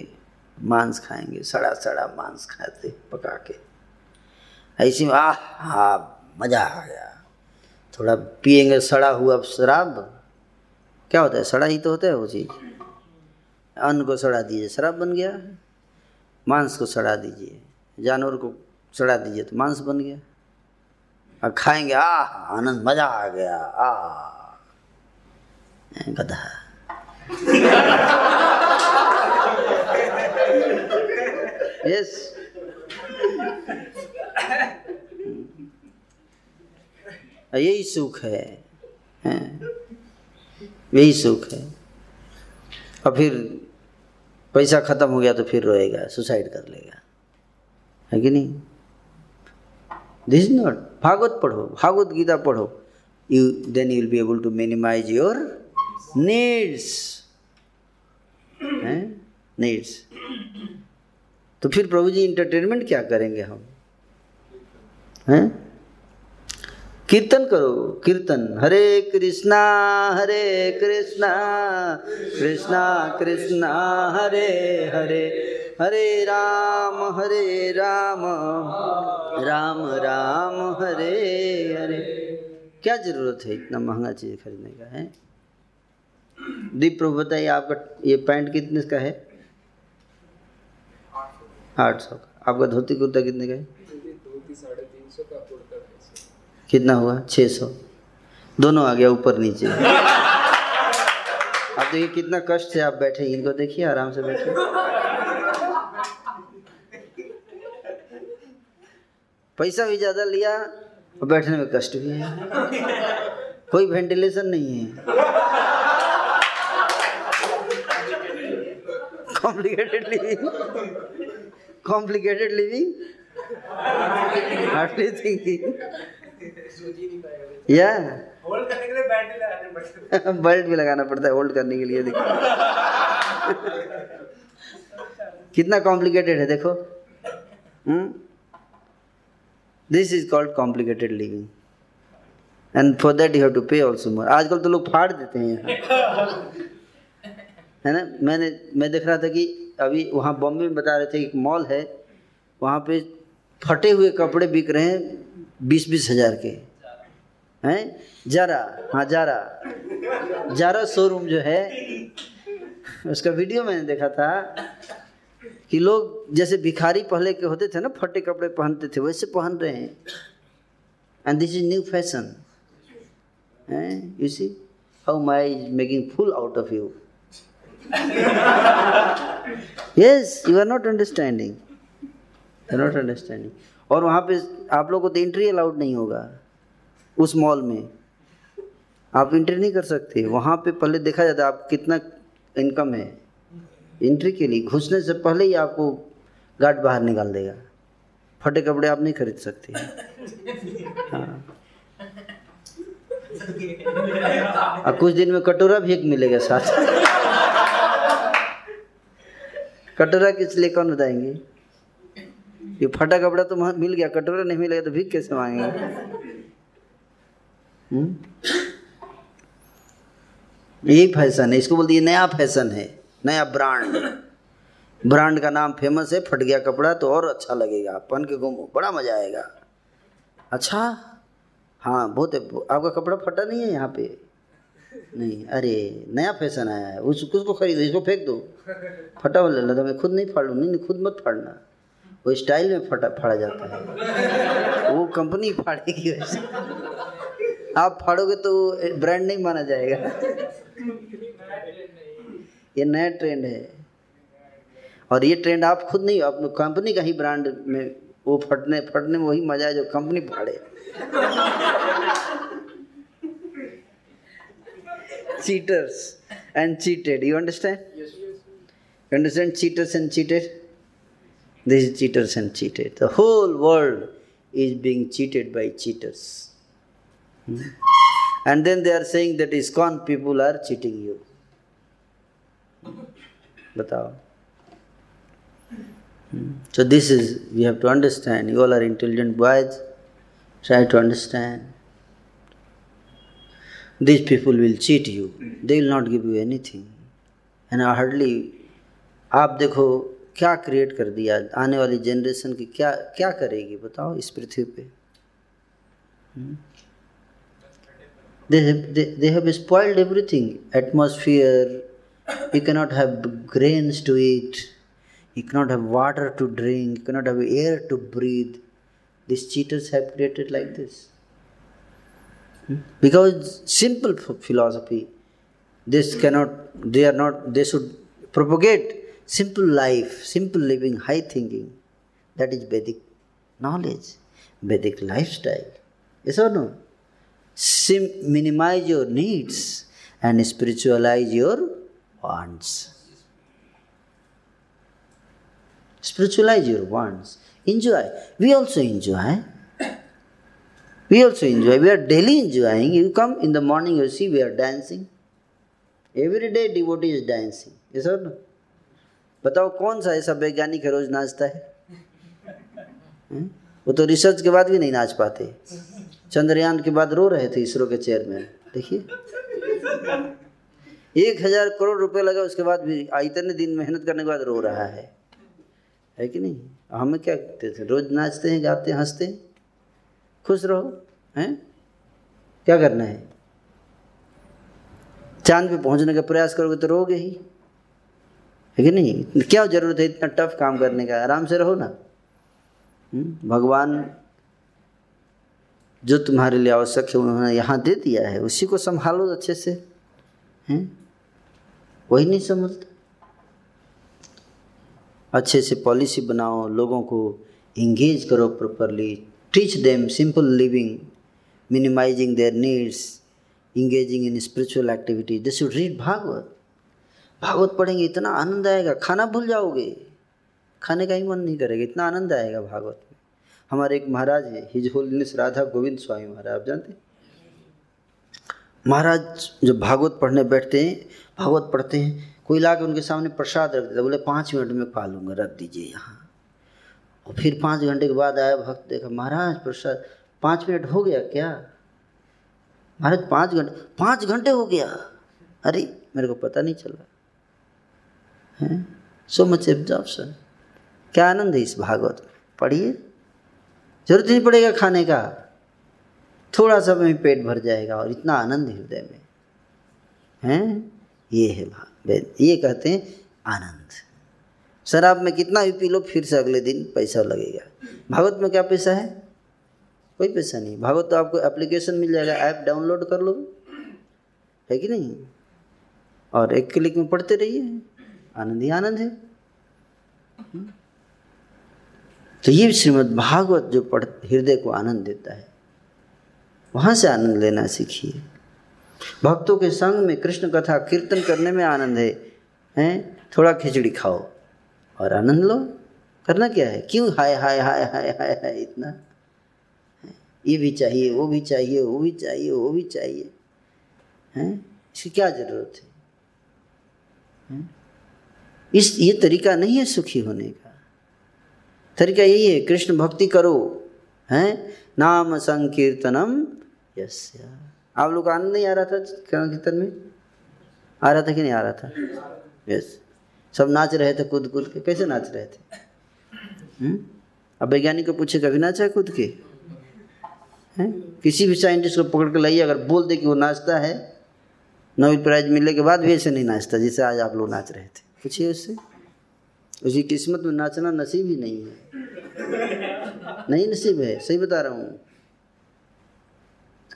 मांस खाएंगे, सड़ा सड़ा मांस खाते पका के. ऐसी में आह हाँ मज़ा आ गया. थोड़ा पिएंगे सड़ा हुआ शराब. क्या होता है? सड़ा ही तो होता है वो चीज़. अन्न को सड़ा दीजिए, शराब बन गया. मांस को सड़ा दीजिए, जानवर को सड़ा दीजिए तो मांस बन गया. और खाएंगे, आह आनंद, मज़ा आ गया, आह गधा. यस, यही सुख है, यही सुख है. और फिर पैसा खत्म हो गया तो फिर रोएगा, सुसाइड कर लेगा, है कि नहीं? This is not. भागवत पढ़ो, भागवत गीता पढ़ो, you then you will be able to minimise your needs. हैं नीड्स तो फिर प्रभु जी इंटरटेनमेंट क्या करेंगे हम? हैं कीर्तन करो, कीर्तन. हरे कृष्णा हरे कृष्णा कृष्णा कृष्णा हरे हरे, हरे राम हरे राम राम राम हरे हरे. क्या जरूरत है इतना महंगा चीज़ खरीदने का? है दीप प्रभु बताइए, आपका ये पैंट कितने का है? आठ सौ का. आपका धोती कुर्ता कितने का है? धोती साढ़े तीन सौ का, कुर्ता कितना हुआ? छः सौ. दोनों आ गया ऊपर नीचे. आप देखिए कितना कष्ट से आप बैठे, इनको देखिए आराम से बैठे. पैसा भी ज़्यादा लिया और बैठने में कष्ट भी है. कोई वेंटिलेशन नहीं है. Complicated living, complicated living, hardly thinking. या होल्ड करने के लिए बेल्ट लगाना पड़ता है. बेल्ट भी लगाना पड़ता है होल्ड करने के लिए. देखो कितना कॉम्प्लिकेटेड है. देखो, this is called complicated living and for that you have to pay also more. आजकल तो लोग फाड़ देते हैं यहाँ, है ना. मैंने मैं देख रहा था कि अभी वहाँ बॉम्बे में बता रहे थे, एक मॉल है वहाँ पे फटे हुए कपड़े बिक रहे हैं बीस बीस हजार के. हैं जारा, हाँ जारा, जारा शोरूम जो है उसका वीडियो मैंने देखा था. कि लोग जैसे भिखारी पहले के होते थे ना, फटे कपड़े पहनते थे, वैसे पहन रहे हैं. And this is new fashion. You see how माई is making fool out of you. Yes, you are not understanding, you are not understanding. और वहाँ पे आप लोगों को तो एंट्री अलाउड नहीं होगा उस मॉल में, आप एंट्री नहीं कर सकते. वहाँ पे पहले देखा जाता है आप कितना इनकम है. एंट्री के लिए घुसने से पहले ही आपको गार्ड बाहर निकाल देगा. फटे कपड़े आप नहीं खरीद सकते. हाँ, और कुछ दिन में कटोरा भी एक मिलेगा साथ. कटोरा किस लिए कौन बताएंगे? ये फटा कपड़ा तो मिल गया, कटोरा नहीं मिलेगा तो भीख कैसे मांगेंगे? यही फैशन है, इसको बोलते हैं नया फैशन है, नया ब्रांड. ब्रांड का नाम फेमस है, फट गया कपड़ा तो और अच्छा लगेगा, पहन के घूमो, बड़ा मजा आएगा. अच्छा, हाँ बहुत. आपका कपड़ा फटा नहीं है यहाँ पे? नहीं. अरे नया फैशन आया है, उस उसको खरीदो, इसको फेंक दो. फटा वाला तो मैं खुद नहीं फाड़ू. नहीं, नहीं खुद मत फाड़ना, वो स्टाइल में फटा फाड़ा जाता है, वो कंपनी फाड़ेगी. वैसे आप फाड़ोगे तो ब्रांड नहीं माना जाएगा. ये नया ट्रेंड है, और ये ट्रेंड आप खुद नहीं, आप कंपनी का ही ब्रांड में वो फटने फटने में वही मजा है जो कंपनी फाड़े. Cheaters and cheated, you understand? You understand cheaters and cheated? This is cheaters and cheated. The whole world is being cheated by cheaters. Hmm? And then they are saying that ISKCON people are cheating you. Batao. Hmm? So this is, we have to understand. You all are intelligent boys. Try to understand. These people will cheat you. They will not give you anything. And hardly, aap dekho, क्या create कर दिया आने वाली generation की. क्या क्या करेगी बताओ इस पृथ्वी पे? They have spoiled everything. Atmosphere, you cannot have grains to eat, you cannot have water to drink, you cannot have air to breathe. This cheaters have created like this because simple philosophy. This cannot, they are not, they should propagate simple life, simple living, high thinking. That is Vedic knowledge, Vedic lifestyle. Yes or no? Sim- minimize your needs and spiritualize your wants. Spiritualize your wants. Enjoy. We also enjoy. We also enjoy. We are daily enjoying. You come in the morning, you see we are dancing. Every day devotee is dancing. Yes or no? बताओ कौन सा ऐसा वैज्ञानिक है रोज नाचता है? हुँ? वो तो रिसर्च के बाद भी नहीं नाच पाते. चंद्रयान के बाद रो रहे थे इसरो के चेयरमैन, देखिए. एक हजार करोड़ रुपए लगा, उसके बाद भी इतने दिन मेहनत करने के बाद रो रहा है, है कि नहीं? हमें क्या कहते थे? रोज नाचते हैं, गाते हैं, हंसते हैं, खुश रहो. हैं क्या करना है? चांद पे पहुंचने का प्रयास करोगे तो रोगे ही, है कि नहीं? क्या जरूरत है इतना टफ काम करने का? आराम से रहो ना. भगवान जो तुम्हारे लिए आवश्यक है उन्होंने यहाँ दे दिया है, उसी को संभालो अच्छे से. हैं वही नहीं संभलता. अच्छे से पॉलिसी बनाओ, लोगों को इंगेज करो properly. Teach them simple living, minimising their needs, engaging in spiritual activity. They should read Bhagavat. Bhagavat पढ़ेंगे इतना आनंद आएगा, खाना भूल जाओगे, खाने का ही मन नहीं करेगा, इतना आनंद आएगा भागवत में. हमारे एक महाराज है, हिज होलीनेस राधा गोविंद स्वामी महाराज, आप जानते हैं? महाराज जब भागवत पढ़ने बैठते हैं, भागवत पढ़ते हैं, कोई ला के उनके सामने प्रसाद रख देता, बोले पाँच मिनट में पा लूँगा, रख दीजिए यहाँ. और फिर पाँच घंटे के बाद आया भक्त, देखा महाराज प्रसाद पाँच मिनट हो गया क्या? महाराज पाँच घंटे पाँच घंटे हो गया, अरे मेरे को पता नहीं चला. So much absorption. क्या आनंद है इस भागवत में, पढ़िए. जरूरत नहीं पड़ेगा खाने का, थोड़ा सा में पेट भर जाएगा और इतना आनंद हृदय में है. ये है भागवत, ये कहते हैं आनंद. शराब में कितना भी पी लो फिर से अगले दिन पैसा लगेगा। भागवत में क्या पैसा है? कोई पैसा नहीं। भागवत तो आपको एप्लीकेशन मिल जाएगा, ऐप डाउनलोड कर लो, है कि नहीं, और एक क्लिक में पढ़ते रहिए, आनंद ही आनंद है। तो ये श्रीमद् भागवत जो पढ़ हृदय को आनंद देता है, वहाँ से आनंद लेना सीखिए। भक्तों के संग में कृष्ण कथा कीर्तन करने में आनंद है, हैं? थोड़ा खिचड़ी खाओ और आनंद लो। करना क्या है? क्यों हाय हाय हाय हाय हाय हाय इतना, ये भी चाहिए वो भी चाहिए वो भी चाहिए वो भी चाहिए, हैं? इसकी क्या ज़रूरत है? इस ये तरीका नहीं है सुखी होने का। तरीका यही है, कृष्ण भक्ति करो, हैं? नाम संकीर्तनम यस्य। आप लोग आनंद नहीं आ रहा था संकीर्तन में? आ रहा था कि नहीं आ रहा था? यस, सब नाच रहे थे कूद कूद के। कैसे नाच रहे थे? हुँ? अब वैज्ञानिक को पूछे कभी नाचा है कूद के? हैं? किसी भी साइंटिस्ट को पकड़ के लाइए, अगर बोल दे कि वो नाचता है, नोबेल प्राइज मिलने के बाद भी ऐसे नहीं नाचता जैसे आज आप लोग नाच रहे थे। पूछिए उससे, उसकी किस्मत में नाचना नसीब ही नहीं है, नहीं नसीब है, सही बता रहा हूँ।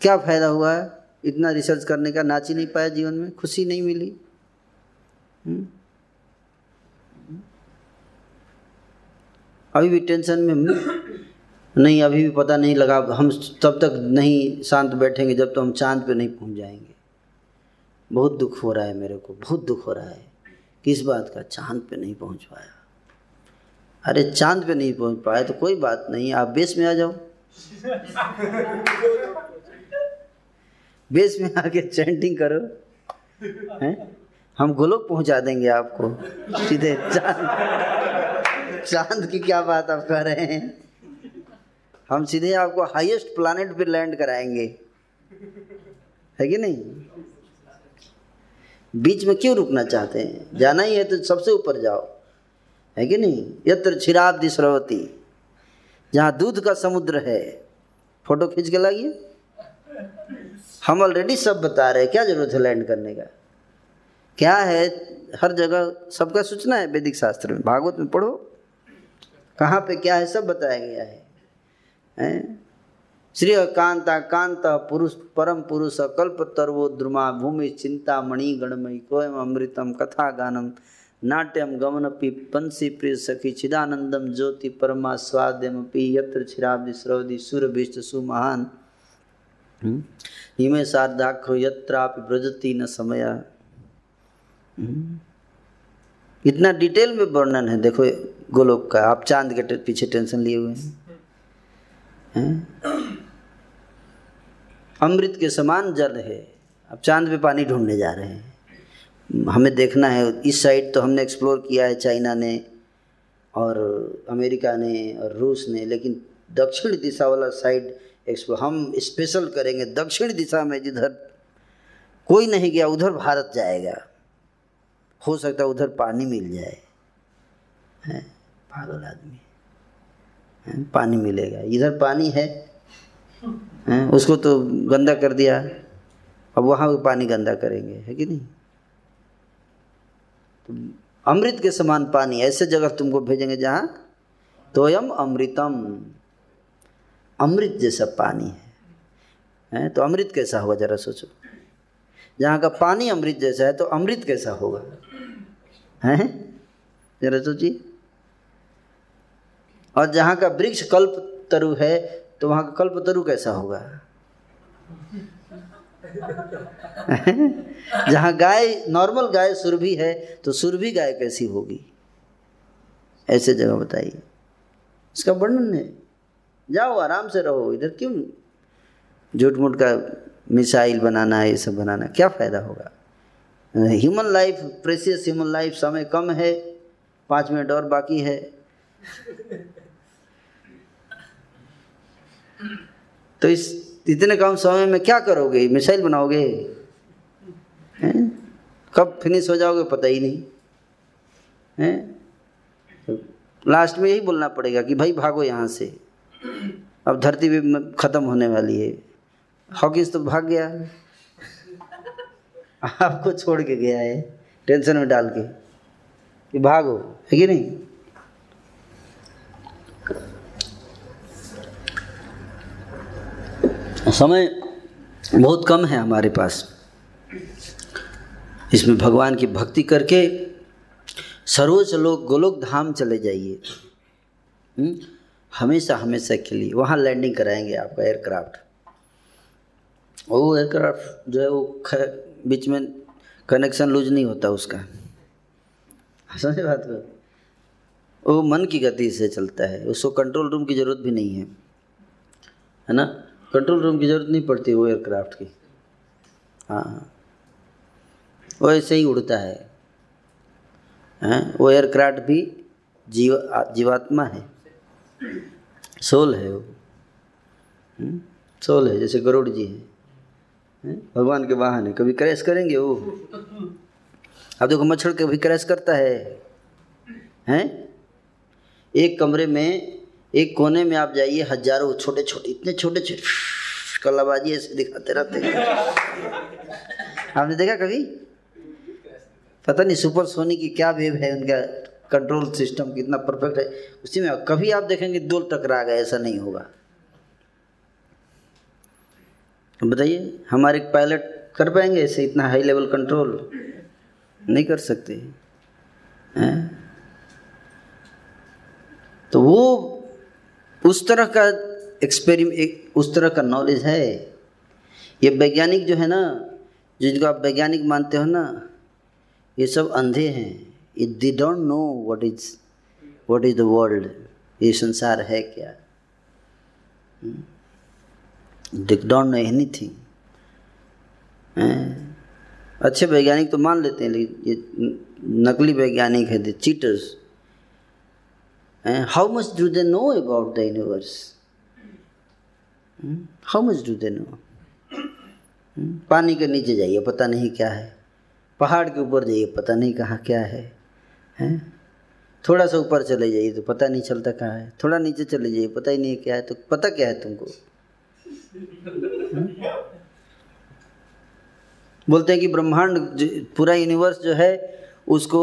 क्या फ़ायदा हुआ इतना रिसर्च करने का? नाच ही नहीं पाया जीवन में, खुशी नहीं मिली। हुँ? अभी भी टेंशन में नहीं, अभी भी पता नहीं लगा, हम तब तक नहीं शांत बैठेंगे जब तो हम चांद पे नहीं पहुंच जाएंगे। बहुत दुख हो रहा है मेरे को, बहुत दुख हो रहा है। किस बात का? चांद पे नहीं पहुंच पाया। अरे चांद पे नहीं पहुंच पाया तो कोई बात नहीं, आप बेस में आ जाओ। बेस में आके चैंटिंग करो, हैं? हम गोलोक पहुंचा देंगे आपको सीधे। चांद चांद की क्या बात आप कह रहे हैं? हम सीधे आपको हाईएस्ट प्लैनेट पे लैंड कराएंगे, है कि नहीं? बीच में क्यों रुकना चाहते हैं? जाना ही है तो सबसे ऊपर जाओ, है कि नहीं? यत्र क्षीराब्धि सरस्वती, जहाँ दूध का समुद्र है। फोटो खींच के लाइए, हम ऑलरेडी सब बता रहे हैं, क्या जरूरत है लैंड करने का? क्या है, हर जगह सबका सूचना है वैदिक शास्त्र में, भागवत में पढ़ो, कहाँ पे क्या है सब बताया गया है, हैं? श्री कांता कांता पुरुष परम पुरुष अकल्प तर्वो द्रुमा भूमि चिंता मणि गणमयी कोयम अमृतम कथा गानम नाट्यम गमनपि पंसी प्रिय सखी चिदानंदम ज्योति परमा स्वाद्यमपि यत्र क्षीराब्धि सरस्वती सुरभिष्ट सुमहान हिमे शारदाख्यो यत्रापि व्रजति न समया। इतना डिटेल में वर्णन है, देखो गोलोक का। आप चांद के पीछे टेंशन लिए हुए हैं। अमृत के समान जल है, आप चांद पे पानी ढूंढने जा रहे हैं। हमें देखना है, इस साइड तो हमने एक्सप्लोर किया है चाइना ने और अमेरिका ने और रूस ने, लेकिन दक्षिण दिशा वाला साइड एक्सप्लोर हम स्पेशल करेंगे। दक्षिण दिशा में जिधर कोई नहीं गया उधर भारत जाएगा, हो सकता है उधर पानी मिल जाए। है पागल आदमी, पानी मिलेगा, इधर पानी है, है? उसको तो गंदा कर दिया, अब वहाँ भी पानी गंदा करेंगे, है कि नहीं? तो अमृत के समान पानी ऐसे जगह तुमको भेजेंगे जहाँ तोयम अमृतम, अमृत जैसा पानी है, है? तो अमृत कैसा होगा जरा सोचो। जहाँ का पानी अमृत जैसा है तो अमृत कैसा होगा, हैं? जरा सोचिए। और जहाँ का वृक्ष कल्प तरु है तो वहाँ का कल्प तरु कैसा होगा? जहाँ गाय नॉर्मल गाय सुरभि है तो सुरभि गाय कैसी होगी? ऐसे जगह बताइए, इसका वर्णन है। जाओ आराम से रहो, इधर क्यों झूठ मूठ का मिसाइल बनाना है, ये सब बनाना क्या फ़ायदा होगा? Human life precious, human life, समय कम है, पाँच मिनट और बाकी है। तो इस इतने कम समय में क्या करोगे? मिसाइल बनाओगे, हैं? कब फिनिश हो जाओगे पता ही नहीं, हैं? लास्ट में यही बोलना पड़ेगा कि भाई भागो यहाँ से, अब धरती भी ख़त्म होने वाली है। हॉकिंस तो भाग गया, आपको छोड़ के गया है टेंशन में डाल के, कि भागो, है कि नहीं? समय बहुत कम है हमारे पास, इसमें भगवान की भक्ति करके सर्वोच्च लोक गोलोक धाम चले जाइए, हुँ? हमेशा हमेशा के लिए वहाँ लैंडिंग कराएंगे आपका एयरक्राफ्ट। वो एयरक्राफ्ट जो है वो बीच में कनेक्शन लूज नहीं होता उसका, समझे बात को? वो मन की गति से चलता है, उसको कंट्रोल रूम की ज़रूरत भी नहीं है, है ना? कंट्रोल रूम की ज़रूरत नहीं पड़ती वो एयरक्राफ्ट की। हाँ, वो ऐसे ही उड़ता है, हैं? वो एयरक्राफ्ट भी जीव जीवात्मा है, सोल है, वो सोल है। जैसे गरुड़ जी है, हैं? भगवान के वाहन है, कभी क्रैश करेंगे वो। अब देखो मच्छर कभी क्रैश करता है, हैं? एक कमरे में, एक कोने में आप जाइए, हजारों छोटे छोटे, इतने छोटे छोटे कलाबाजी ऐसे दिखाते रहते हैं। आपने देखा कभी? पता नहीं सुपर सोनी की क्या वेव है, उनका कंट्रोल सिस्टम कितना परफेक्ट है, उसी में कभी आप देखेंगे दो टकरा गए, ऐसा नहीं होगा। बताइए हमारे पायलट कर पाएंगे ऐसे इतना हाई लेवल कंट्रोल? नहीं कर सकते हैं। तो वो उस तरह का एक्सपेरिमेंट, उस तरह का नॉलेज है। ये वैज्ञानिक जो है ना, जिनको आप वैज्ञानिक मानते हो ना, ये सब अंधे हैं। ये they don't know what is what is the world, ये संसार है क्या, दे डोंट नो एनीथिंग। अच्छे वैज्ञानिक तो मान लेते हैं, लेकिन ये नकली वैज्ञानिक है, they cheaters. And how much do they know about the universe? Hmm? How much do they know? Hmm? पानी के नीचे जाइए पता नहीं क्या है, पहाड़ के ऊपर जाइए पता नहीं कहाँ क्या है, हैं? थोड़ा सा ऊपर चले जाइए तो पता नहीं चलता कहाँ है, थोड़ा नीचे चले जाइए पता ही नहीं क्या है, तो पता क्या है तुमको? hmm? बोलते हैं कि ब्रह्मांड पूरा यूनिवर्स जो है उसको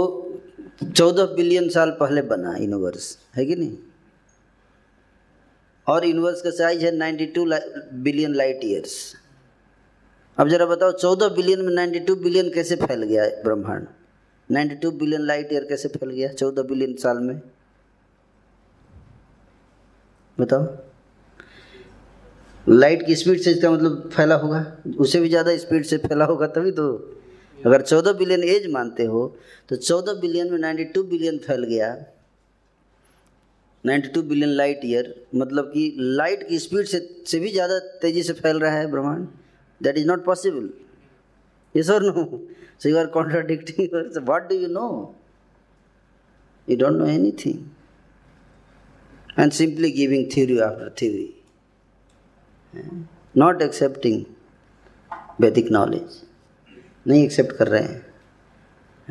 चौदह बिलियन साल पहले बना यूनिवर्स, है कि नहीं? और यूनिवर्स का साइज है बानवे बिलियन लाइट ईयर्स। अब जरा बताओ चौदह बिलियन में बानवे बिलियन कैसे फैल गया ब्रह्मांड? बानवे बिलियन लाइट ईयर कैसे फैल गया चौदह बिलियन साल में? बताओ, लाइट की स्पीड से इसका मतलब फैला होगा, उससे भी ज़्यादा स्पीड से फैला होगा, तभी तो। अगर चौदह बिलियन एज मानते हो तो चौदह बिलियन में बानवे बिलियन फैल गया, बानवे बिलियन लाइट ईयर, मतलब कि लाइट की स्पीड से से भी ज़्यादा तेज़ी से फैल रहा है ब्रह्मांड। That is not possible, yes और no? So you are contradicting, what do you know? You don't know anything and simply giving theory after theory, not accepting Vedic knowledge, नहीं एक्सेप्ट कर रहे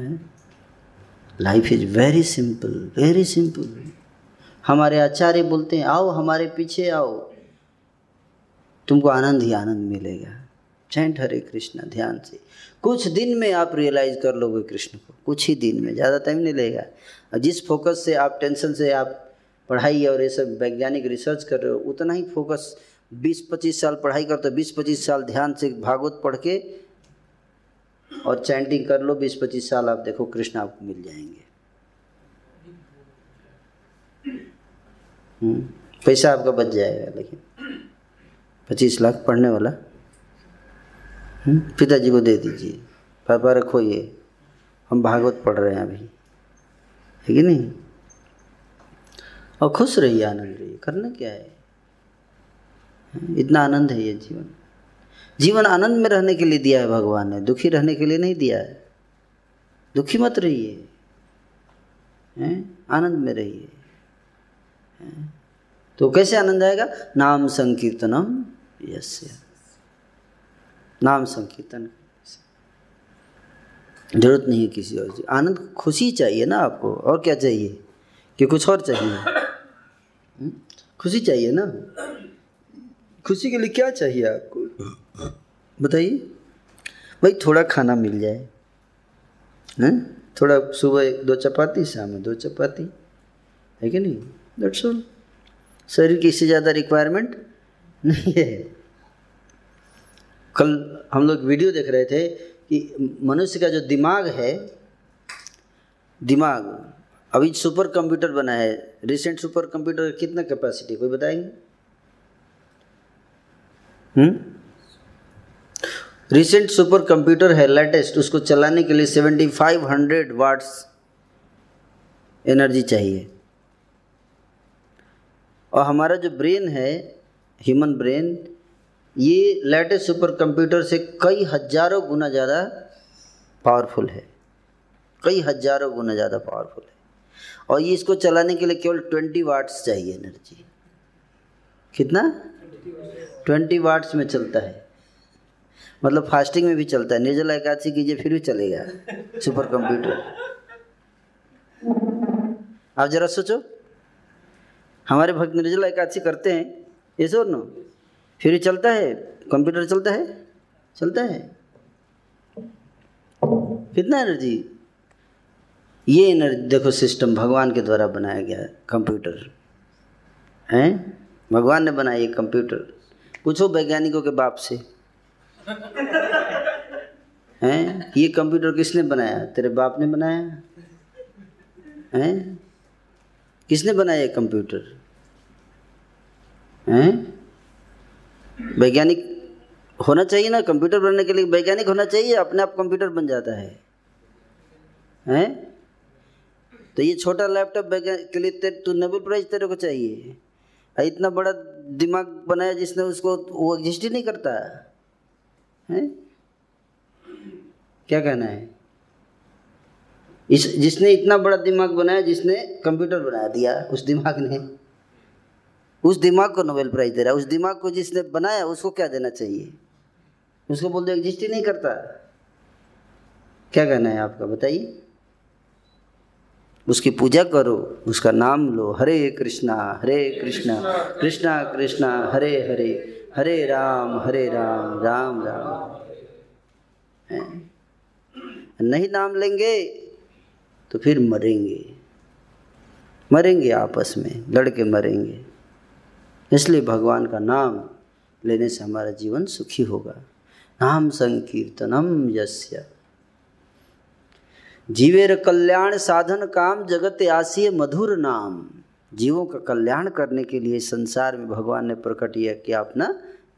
हैं। Life is very simple, very simple. हमारे आचार्य बोलते हैं आओ हमारे पीछे आओ, तुमको आनंद ही आनंद मिलेगा। चैंट हरे कृष्णा ध्यान से, कुछ दिन में आप रियलाइज कर लोगे कृष्ण को, कुछ ही दिन में, ज़्यादा टाइम नहीं लगेगा। और जिस फोकस से आप टेंशन से आप पढ़ाई और ये सब वैज्ञानिक रिसर्च कर रहे हो, उतना ही फोकस बीस पच्चीस साल पढ़ाई करते हो, बीस पच्चीस साल ध्यान से भागवत पढ़ के और चैंटिंग कर लो बीस पच्चीस साल, आप देखो कृष्ण आपको मिल जाएंगे। पैसा आपका बच जाएगा, लेकिन पच्चीस लाख पढ़ने वाला पिताजी को दे दीजिए, पापा रखो ये, हम भागवत पढ़ रहे हैं अभी, है कि नहीं? और खुश रहिए, आनंद रहिए, करना क्या है? इतना आनंद है ये जीवन। जीवन आनंद में रहने के लिए दिया है भगवान ने, दुखी रहने के लिए नहीं दिया है। दुखी मत रहिए, हैं? आनंद में रहिए। तो कैसे आनंद आएगा? नाम संकीर्तनम यस्य, नाम संकीर्तन। जरूरत नहीं है किसी और चीज, आनंद खुशी चाहिए ना आपको, और क्या चाहिए? कि कुछ और चाहिए? खुशी चाहिए ना, खुशी के लिए क्या चाहिए आपको? बताइए भाई, थोड़ा खाना मिल जाए, हैं? थोड़ा सुबह दो चपाती, शाम में दो चपाती, है कि नहीं? That's all. शरीर की इससे ज़्यादा रिक्वायरमेंट नहीं है। कल हम लोग वीडियो देख रहे थे कि मनुष्य का जो दिमाग है, दिमाग अभी सुपर कंप्यूटर बना है, रिसेंट सुपर कंप्यूटर कितना कैपेसिटी कोई बताएंगे? हम्म रिसेंट सुपर कंप्यूटर है लेटेस्ट, उसको चलाने के लिए seventy five hundred watts energy चाहिए। और हमारा जो ब्रेन है, ह्यूमन ब्रेन, ये लेटेस्ट सुपर कंप्यूटर से कई हजारों गुना ज़्यादा पावरफुल है, कई हजारों गुना ज़्यादा पावरफुल है। और ये इसको चलाने के लिए केवल ट्वेंटी वाट्स चाहिए एनर्जी। कितना? ट्वेंटी वाट्स में चलता है, मतलब फास्टिंग में भी चलता है। निर्जला एकादशी कीजिए फिर भी चलेगा सुपर कंप्यूटर। आप जरा सोचो, हमारे भक्त निर्जला एकादशी करते हैं, ये सो नो, फिर भी चलता है कंप्यूटर, चलता है चलता है कितना एनर्जी? ये एनर्जी देखो, सिस्टम भगवान के द्वारा बनाया गया कंप्यूटर है, भगवान ने बनाया ये कंप्यूटर। पूछो वैज्ञानिकों के बाप से, हैं ये कंप्यूटर किसने बनाया? तेरे बाप ने बनाया है? किसने बनाया ये कंप्यूटर? हैं वैज्ञानिक होना चाहिए ना, कंप्यूटर बनने के लिए वैज्ञानिक होना चाहिए, अपने आप कंप्यूटर बन जाता है। हैं तो ये छोटा लैपटॉप के लिए तेरे तो नोबेल प्राइज तेरे को चाहिए, और इतना बड़ा दिमाग बनाया जिसने उसको, वो एग्जिस्ट ही नहीं करता है। क्या कहना है इस, जिसने इतना बड़ा दिमाग बनाया, जिसने कंप्यूटर बना दिया, उस दिमाग ने, उस दिमाग को नोबेल प्राइज दे रहा है। उस दिमाग को जिसने बनाया उसको क्या देना चाहिए? उसको बोल दो एग्जिस्ट ही नहीं करता। क्या कहना है आपका, बताइए? उसकी पूजा करो, उसका नाम लो, हरे कृष्णा हरे कृष्णा कृष्णा कृष्णा हरे हरे, हरे राम हरे राम राम राम। नहीं नाम लेंगे तो फिर मरेंगे, मरेंगे आपस में लड़के मरेंगे। इसलिए भगवान का नाम लेने से हमारा जीवन सुखी होगा। नाम संकीर्तनम यस्य जीवेर कल्याण साधन काम जगत आसीय मधुर नाम। जीवों का कल्याण करने के लिए संसार में भगवान ने प्रकट किया कि अपना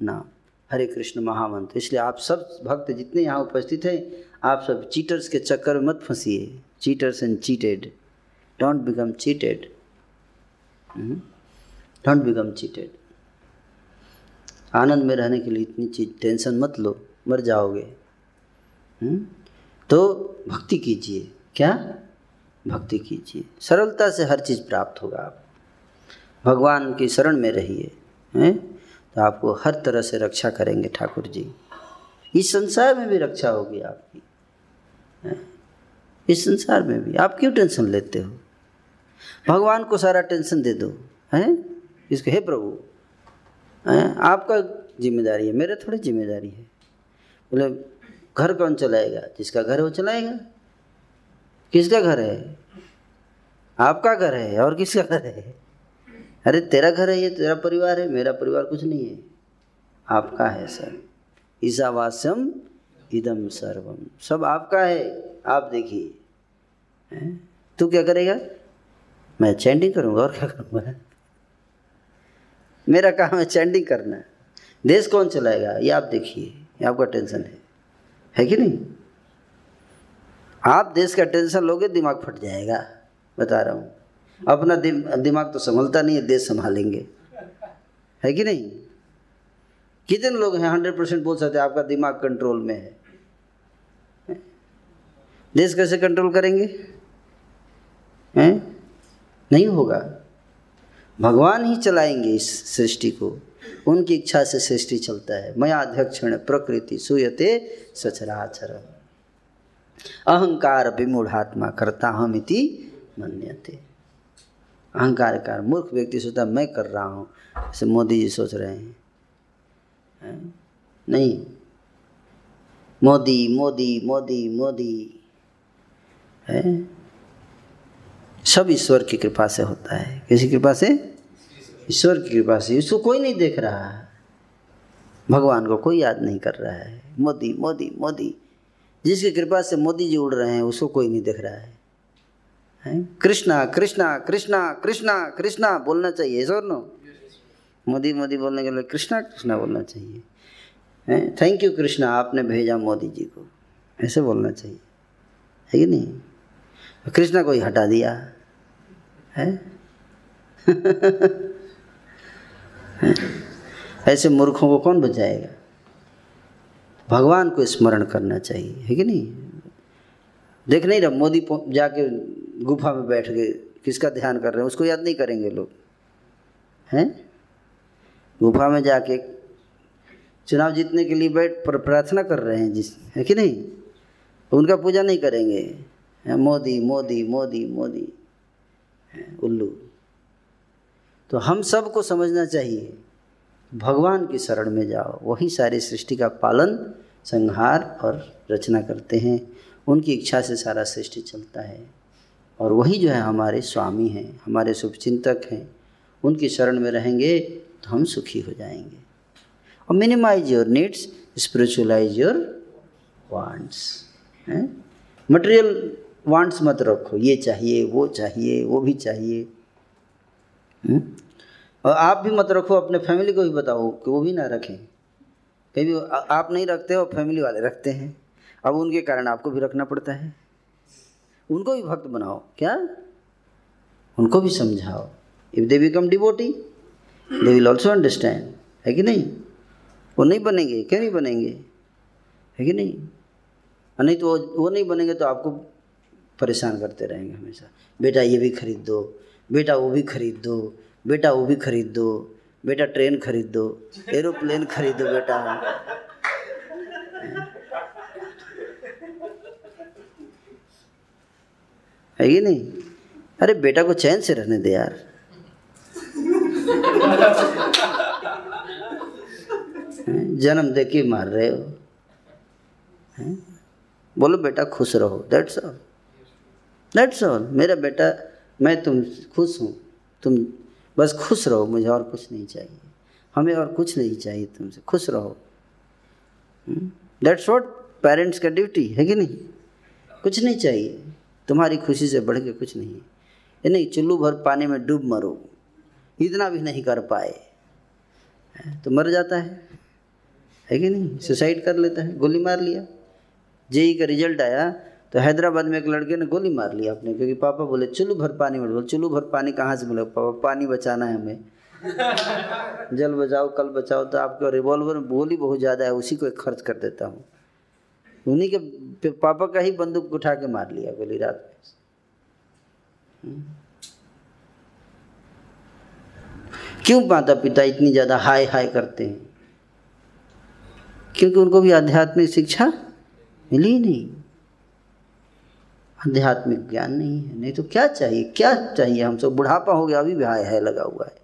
नाम, हरे कृष्ण महामंत्र। इसलिए आप सब भक्त जितने यहाँ उपस्थित हैं, आप सब चीटर्स के चक्कर में मत फंसिए। Cheaters and cheated, don't become cheated, don't become cheated. आनंद में रहने के लिए इतनी चीज टेंशन मत लो, मर जाओगे। हुँ? तो भक्ति कीजिए। क्या? भक्ति कीजिए, सरलता से हर चीज़ प्राप्त होगा आपको। भगवान की शरण में रहिए, हैं तो आपको हर तरह से रक्षा करेंगे ठाकुर जी। इस संसार में भी रक्षा होगी आपकी, है? इस संसार में भी। आप क्यों टेंशन लेते हो? भगवान को सारा टेंशन दे दो, हैं इसको, हे प्रभु हैं आपका जिम्मेदारी है, मेरा थोड़ी जिम्मेदारी है। मतलब घर कौन चलाएगा? जिसका घर है वो चलाएगा। किसका घर है? आपका घर है, और किसका घर है? अरे तेरा घर है, ये तेरा परिवार है, मेरा परिवार कुछ नहीं है, आपका है सर। ईशावास्यम इदम सर्वम, सब आपका है। आप देखिए, तू क्या करेगा? मैं चैंटिंग करूँगा, और क्या करूँगा? मेरा काम है चैंटिंग करना। देश कौन चलाएगा, ये आप देखिए, ये आपका टेंशन है, है कि नहीं? आप देश का टेंशन लोगे, दिमाग फट जाएगा, बता रहा हूँ। अपना दिम, दिमाग तो संभलता नहीं है, देश संभालेंगे, है कि नहीं? कितने लोग हैं हंड्रेड परसेंट बोल सकते हैं आपका दिमाग कंट्रोल में है? है? देश कैसे कंट्रोल करेंगे? हैं नहीं होगा। भगवान ही चलाएंगे इस सृष्टि को, उनकी इच्छा से सृष्टि चलता है। मयाध्यक्षण प्रकृति सूयते सचराचर अहंकार विमूढ़ात्मा करता हम इति मन्यते। अहंकार का मूर्ख व्यक्ति सोचता मैं कर रहा हूँ, जैसे मोदी जी सोच रहे हैं। नहीं, मोदी मोदी मोदी मोदी है। सब ईश्वर की कृपा से होता है। किसी कृपा से? ईश्वर की कृपा से। इसको कोई नहीं देख रहा है, भगवान को कोई याद नहीं कर रहा है। मोदी मोदी मोदी, जिसकी कृपा से मोदी जी उड़ रहे हैं उसको कोई नहीं देख रहा है। कृष्णा कृष्णा कृष्णा कृष्णा कृष्णा बोलना चाहिए, सो नो मोदी मोदी बोलने के लिए कृष्णा कृष्णा बोलना चाहिए। थैंक यू कृष्णा, आपने भेजा मोदी जी को, ऐसे बोलना चाहिए, है कि नहीं? कृष्णा को ही हटा दिया है। ऐसे मूर्खों को कौन बचाएगा? भगवान को स्मरण करना चाहिए, है कि नहीं? देख नहीं रहा, मोदी जाके गुफा में बैठ गए, किसका ध्यान कर रहे हैं उसको याद नहीं करेंगे लोग, हैं? गुफा में जाके चुनाव जीतने के लिए बैठ पर प्रार्थना कर रहे हैं जिस, है कि नहीं? उनका पूजा नहीं करेंगे। मोदी मोदी मोदी मोदी उल्लू। तो हम सबको समझना चाहिए, भगवान की शरण में जाओ, वही सारी सृष्टि का पालन संहार और रचना करते हैं। उनकी इच्छा से सारा सृष्टि चलता है और वही जो है हमारे स्वामी हैं, हमारे शुभचिंतक हैं। उनकी शरण में रहेंगे तो हम सुखी हो जाएंगे। और minimize your needs, spiritualize your wants. Material wants मत रखो, ये चाहिए वो चाहिए वो भी चाहिए, हुँ? और आप भी मत रखो, अपने फैमिली को भी बताओ कि वो भी ना रखें। कभी आप नहीं रखते हो, फैमिली वाले रखते हैं, अब उनके कारण आपको भी रखना पड़ता है। उनको भी भक्त बनाओ, क्या उनको भी समझाओ। If they become devotee they will also understand, है कि नहीं? वो नहीं बनेंगे, क्या नहीं बनेंगे, है कि नहीं? नहीं तो वो नहीं बनेंगे तो आपको परेशान करते रहेंगे हमेशा। बेटा ये भी खरीद दो, बेटा वो भी खरीद दो, बेटा वो भी खरीद दो, बेटा ट्रेन खरीद दो, एरोप्लेन खरीद दो बेटा। है कि नहीं? अरे बेटा को चैन से रहने दे यार। जन्म दे के मार रहे हो, है? बोलो बेटा खुश रहो, दैट्स ऑल, दैट्स ऑल। मेरा बेटा, मैं तुम खुश हूँ, तुम बस खुश रहो, मुझे और कुछ नहीं चाहिए, हमें और कुछ नहीं चाहिए तुमसे, खुश रहो। दैट्स व्हाट पेरेंट्स का ड्यूटी है, कि नहीं? कुछ नहीं चाहिए, तुम्हारी खुशी से बढ़ के कुछ नहीं है। ये नहीं चुल्लू भर पानी में डूब मरो, इतना भी नहीं कर पाए तो मर जाता है, है कि नहीं? सुसाइड कर लेता है, गोली मार लिया। जेई का रिजल्ट आया तो हैदराबाद में एक लड़के ने गोली मार लिया अपने, क्योंकि पापा बोले चुल्लू भर पानी में डूब। चुल्लू भर पानी कहाँ से मिलेगा? पापा पानी बचाना है हमें, जल बचाओ कल बचाओ। तो आपके रिवॉल्वर में गोली बहुत ज़्यादा है, उसी को एक खर्च कर देता हूँ। उन्हीं के पापा का ही बंदूक उठा के मार लिया गोली रात में। क्यों माता पिता इतनी ज़्यादा हाय हाय करते हैं? क्योंकि उनको भी आध्यात्मिक शिक्षा मिली ही नहीं, आध्यात्मिक ज्ञान नहीं है। नहीं तो क्या चाहिए, क्या चाहिए? हमसे बुढ़ापा हो गया, अभी भी हाय हाय लगा हुआ है।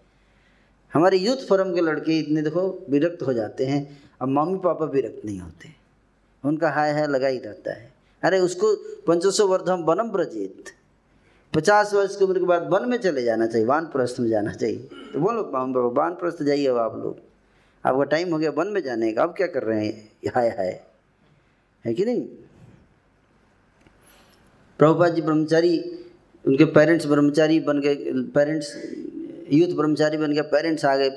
हमारे यूथ फोरम के लड़के इतने देखो विरक्त हो जाते हैं, अब मम्मी पापा विरक्त नहीं होते, उनका हाय हाय लगा ही रहता है। अरे उसको पंचसौ वर्धम वनम व्रजेत, पचास वर्ष की उम्र के बाद वन में चले जाना चाहिए, वानप्रस्थ में जाना चाहिए। तो बोलो बाबा वानप्रस्थ जाइए, अब आप लोग, आपका टाइम हो गया वन में जाने का, अब क्या कर रहे हैं हाय हाय, है कि नहीं? प्रभुपाद जी ब्रह्मचारी, उनके पेरेंट्स ब्रह्मचारी बन गए, पेरेंट्स यूथ ब्रह्मचारी बन गए, पेरेंट्स आ गए,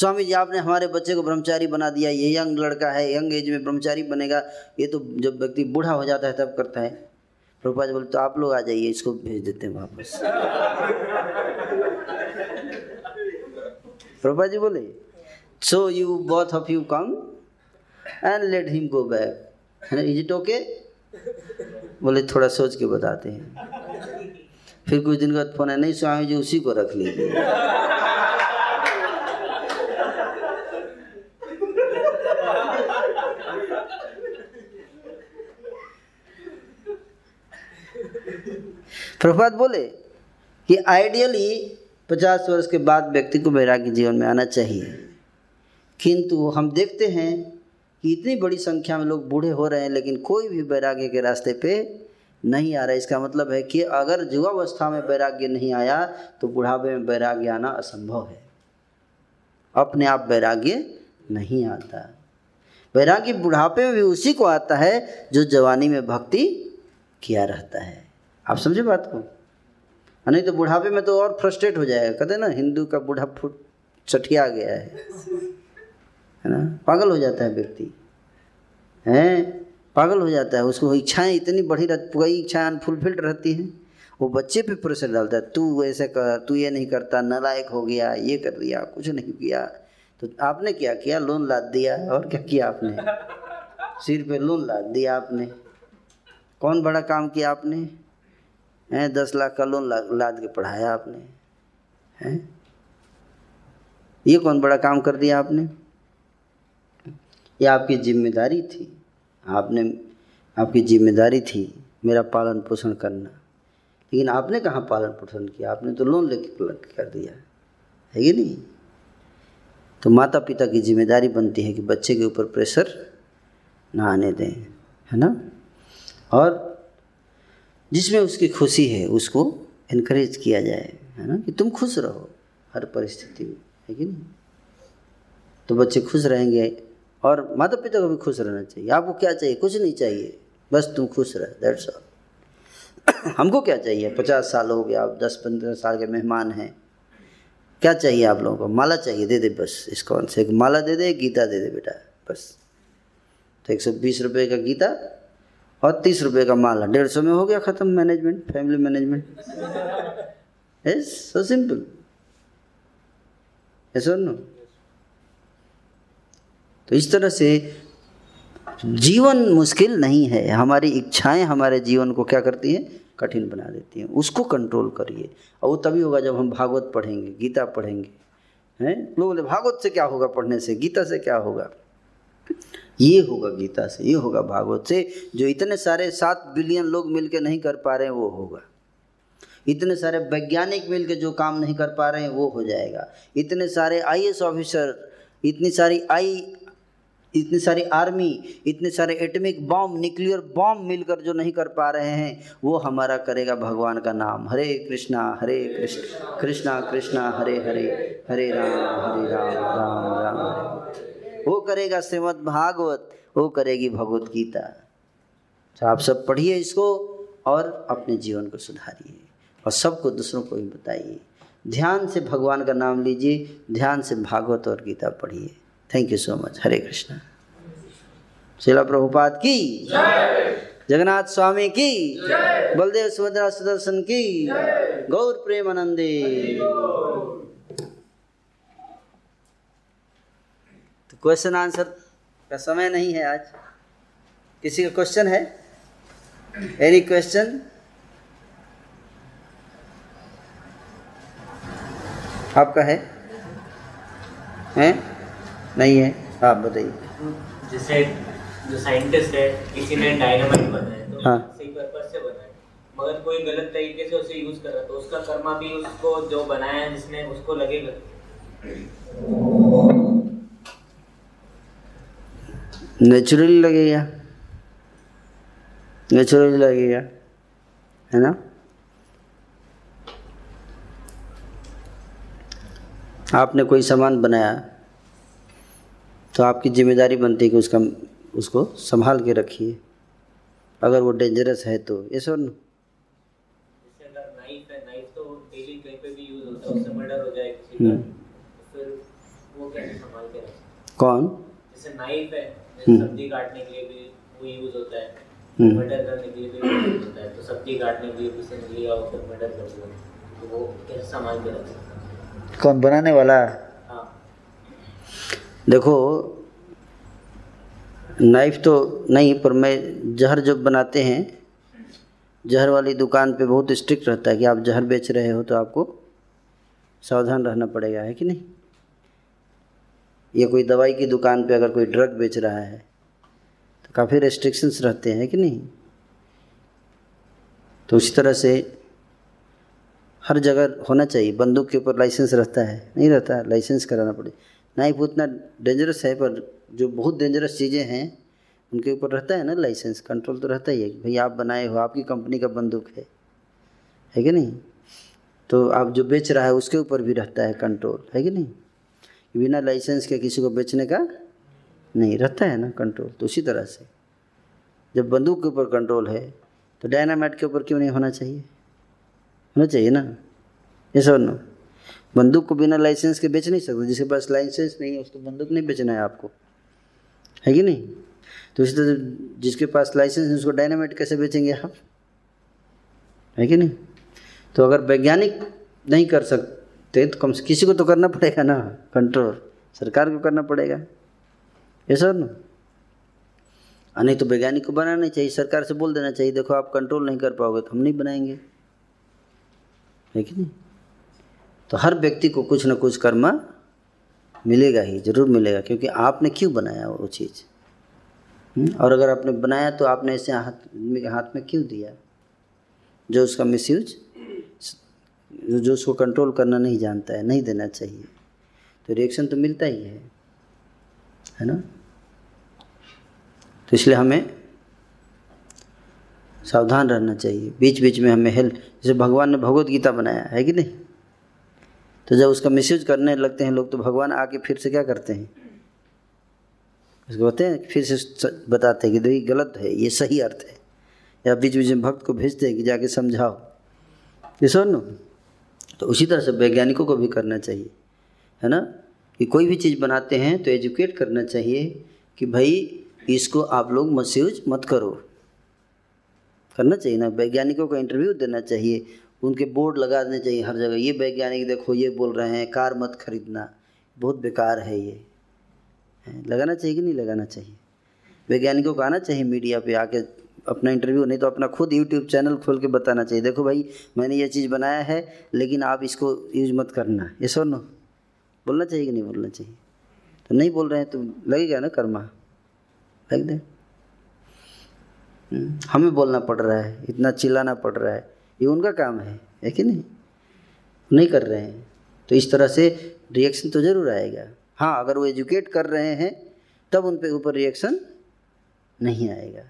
स्वामी जी आपने हमारे बच्चे को ब्रह्मचारी बना दिया, ये यंग लड़का है, यंग एज में ब्रह्मचारी बनेगा, ये तो जब व्यक्ति बूढ़ा हो जाता है तब करता है। प्रभुपाद बोले तो आप लोग आ जाइए, इसको भेज देते हैं वापस। प्रभुपाद जी बोले so you both of you come and let him go back, is it okay? बोले थोड़ा सोच के बताते हैं। फिर कुछ दिन बाद फोन है, नहीं स्वामी जी उसी को रख लीजिए। प्रभुपाद बोले कि आइडियली पचास वर्ष के बाद व्यक्ति को वैराग्य जीवन में आना चाहिए, किंतु हम देखते हैं कि इतनी बड़ी संख्या में लोग बूढ़े हो रहे हैं लेकिन कोई भी वैराग्य के रास्ते पे नहीं आ रहा। इसका मतलब है कि अगर युवावस्था में वैराग्य नहीं आया तो बुढ़ापे में वैराग्य आना असंभव है। अपने आप वैराग्य नहीं आता। वैराग्य बुढ़ापे में भी उसी को आता है जो जवानी में भक्ति किया रहता है। आप समझे बात को? नहीं तो बुढ़ापे में तो और फ्रस्ट्रेट हो जाएगा। कहते ना हिंदू का बूढ़ा फूट चटिया गया है, है ना, पागल हो जाता है व्यक्ति, हैं, पागल हो जाता है। उसको इच्छाएं इतनी बढ़ी रहती, कई इच्छाएं अनफुलफिल्ड रहती हैं। वो बच्चे पे प्रेशर डालता है, तू ऐसे कर, तू ये नहीं करता, नालायक हो गया, ये कर दिया, कुछ नहीं किया। तो आपने क्या किया? लोन लाद दिया। और क्या किया आपने? सिर पे लोन लाद दिया आपने। कौन बड़ा काम किया आपने? हैं, दस लाख का लोन लाद के पढ़ाया आपने, हैं, ये कौन बड़ा काम कर दिया आपने? ये आपकी जिम्मेदारी थी, आपने, आपकी जिम्मेदारी थी मेरा पालन पोषण करना, लेकिन आपने कहाँ पालन पोषण किया? आपने तो लोन लेके कर दिया है कि नहीं। तो माता पिता की जिम्मेदारी बनती है कि बच्चे के ऊपर प्रेशर ना आने दें, है ना। और जिसमें उसकी खुशी है उसको एनकरेज किया जाए, है ना, कि तुम खुश रहो हर परिस्थिति में, है कि नहीं। तो बच्चे खुश रहेंगे और माता पिता को भी खुश रहना चाहिए। आपको क्या चाहिए? कुछ नहीं चाहिए, बस तुम खुश रह, दैट्स ऑल। हमको क्या चाहिए? पचास साल हो गया, आप दस पंद्रह साल के मेहमान हैं, क्या चाहिए आप लोगों को? माला चाहिए, दे दे बस। इसकॉन से एक माला दे दे, गीता दे दे बेटा, बस। तो एक सौ बीस रुपये का गीता और तीस रुपये का माला, डेढ़ सौ में हो गया ख़त्म management, family management. Yes, so simple. Yes और नो। तो इस तरह से जीवन मुश्किल नहीं है। हमारी इच्छाएं हमारे जीवन को क्या करती हैं? कठिन बना देती हैं। उसको कंट्रोल करिए, और वो तभी होगा जब हम भागवत पढ़ेंगे, गीता पढ़ेंगे। हैं, लोग बोले भागवत से क्या होगा, पढ़ने से, गीता से क्या होगा? ये होगा गीता से, ये होगा भागवत से, जो इतने सारे सात बिलियन लोग मिलकर नहीं कर पा रहे हैं वो होगा। इतने सारे वैज्ञानिक मिलकर जो काम नहीं कर पा रहे हैं वो हो जाएगा। इतने सारे आईएएस ऑफिसर, इतनी सारी आई इतनी सारी आर्मी, इतने सारे एटमिक बॉम्ब, न्यूक्लियर बॉम्ब मिलकर जो नहीं कर पा रहे हैं वो हमारा करेगा भगवान का नाम। हरे कृष्णा हरे कृष्ण, कृष्णा कृष्णा हरे हरे, हरे राम हरे राम, राम राम हरे। वो करेगा श्रीमद् भागवत, वो करेगी भगवत गीता। तो आप सब पढ़िए इसको और अपने जीवन को सुधारिए और सबको, दूसरों को भी बताइए। ध्यान से भगवान का नाम लीजिए, ध्यान से भागवत और गीता पढ़िए। Thank you so much. Hare Krishna. Srila Prabhupada की जय, जगन्नाथ स्वामी की जय, बलदेव सुभद्रा सुदर्शन की जय, गौर प्रेमानंदे। तो क्वेश्चन आंसर का समय नहीं है आज। किसी का क्वेश्चन है? Any question? आपका है? हैं? नहीं है? आप बताइए। जैसे जो साइंटिस्ट है, किसी ने डायनामाइट बनाया तो हाँ, सही पर्पस से बनाया, मगर कोई गलत तरीके से उसे यूज कर रहा, तो उसका कर्मा भी उसको जो बनाया है जिसने, उसको लगेगा। नेचुरली लगेगा, नेचुरली लगेगा, है ना। आपने कोई सामान बनाया तो आपकी जिम्मेदारी बनती है कि उसका उसको संभाल के रखिए, अगर वो डेंजरस है तो। ये सर नाइफ है, नाइफ तो डेली कहीं पे भी यूज होता है, उससे मर्डर हो जाए किसी का, फिर वो कैसे संभाल के रखे? कौन? जैसे नाइफ है, सब्जी काटने के लिए भी वो यूज होता है, मर्डर करने के लिए भी यूज होता है। तो सब्जी काटने के लिए किसी ने लिया और फिर मर्डर कर दिया, तो वो कैसे संभाल के रखे? कौन बनाने वाला? देखो, नाइफ तो नहीं, पर मैं जहर जब बनाते हैं, जहर वाली दुकान पे बहुत स्ट्रिक्ट रहता है कि आप जहर बेच रहे हो तो आपको सावधान रहना पड़ेगा, है कि नहीं। या कोई दवाई की दुकान पे अगर कोई ड्रग बेच रहा है तो काफ़ी रेस्ट्रिक्शंस रहते हैं, है कि नहीं। तो उसी तरह से हर जगह होना चाहिए। बंदूक के ऊपर लाइसेंस रहता है? नहीं रहता, लाइसेंस कराना पड़ेगा। नाइफ उतना डेंजरस है, पर जो बहुत डेंजरस चीज़ें हैं उनके ऊपर रहता है ना लाइसेंस, कंट्रोल तो रहता ही है कि भाई आप बनाए हो, आपकी कंपनी का बंदूक है, है कि नहीं। तो आप जो बेच रहा है उसके ऊपर भी रहता है कंट्रोल, है कि नहीं। बिना लाइसेंस के किसी को बेचने का नहीं रहता है ना कंट्रोल। तो उसी तरह से जब बंदूक के ऊपर कंट्रोल है तो डायनामाइट के ऊपर क्यों नहीं होना चाहिए, होना चाहिए ना। ये सब ना बंदूक को बिना लाइसेंस के बेच नहीं सकते, जिसके पास लाइसेंस नहीं है उसको बंदूक नहीं बेचना है आपको, है कि नहीं। तो इसी तरह जिसके पास लाइसेंस है उसको डायनामाइट कैसे बेचेंगे आप, है कि नहीं। तो अगर वैज्ञानिक नहीं कर सकते तो कम से किसी को तो करना पड़ेगा ना कंट्रोल, सरकार को करना पड़ेगा, ये सर ना। नहीं तो वैज्ञानिक को बनाना नहीं चाहिए, सरकार से बोल देना चाहिए देखो आप कंट्रोल नहीं कर पाओगे तो हम नहीं बनाएंगे, है कि नहीं। तो हर व्यक्ति को कुछ ना कुछ कर्म मिलेगा ही, जरूर मिलेगा, क्योंकि आपने क्यों बनाया वो चीज़। और अगर आपने बनाया तो आपने इसे आदमी के हाथ में क्यों दिया जो उसका मिसयूज, जो उसको कंट्रोल करना नहीं जानता है, नहीं देना चाहिए। तो रिएक्शन तो मिलता ही है, है ना। तो इसलिए हमें सावधान रहना चाहिए, बीच बीच में हमें हेल्प। जैसे भगवान ने भगवत गीता बनाया है कि नहीं, तो जब उसका मिसयूज करने लगते हैं लोग तो भगवान आके फिर से क्या करते हैं, उसको बोलते हैं, फिर से बताते हैं कि ये गलत है, ये सही अर्थ है। या बीच बीच में भक्त को भेजते हैं कि जाके समझाओ, ये सुन लो। तो उसी तरह से वैज्ञानिकों को भी करना चाहिए, है ना, कि कोई भी चीज़ बनाते हैं तो एजुकेट करना चाहिए कि भाई इसको आप लोग मिसयूज मत करो, करना चाहिए ना। वैज्ञानिकों को इंटरव्यू देना चाहिए, उनके बोर्ड लगा देने चाहिए हर जगह, ये वैज्ञानिक देखो ये बोल रहे हैं कार मत खरीदना, बहुत बेकार है ये, लगाना चाहिए कि नहीं लगाना चाहिए। वैज्ञानिकों को आना चाहिए मीडिया पे आके अपना इंटरव्यू, नहीं तो अपना खुद यूट्यूब चैनल खोल के बताना चाहिए देखो भाई मैंने ये चीज़ बनाया है लेकिन आप इसको यूज मत करना, ये सो नो बोलना चाहिए कि नहीं बोलना चाहिए। तो नहीं बोल रहे हैं तो लगेगा ना कर्मा, लग दे। हमें बोलना पड़ रहा है, इतना चिल्लाना पड़ रहा है, ये उनका काम है, है कि नहीं, नहीं कर रहे हैं। तो इस तरह से रिएक्शन तो ज़रूर आएगा। हाँ, अगर वो एजुकेट कर रहे हैं तब उन पे ऊपर रिएक्शन नहीं आएगा,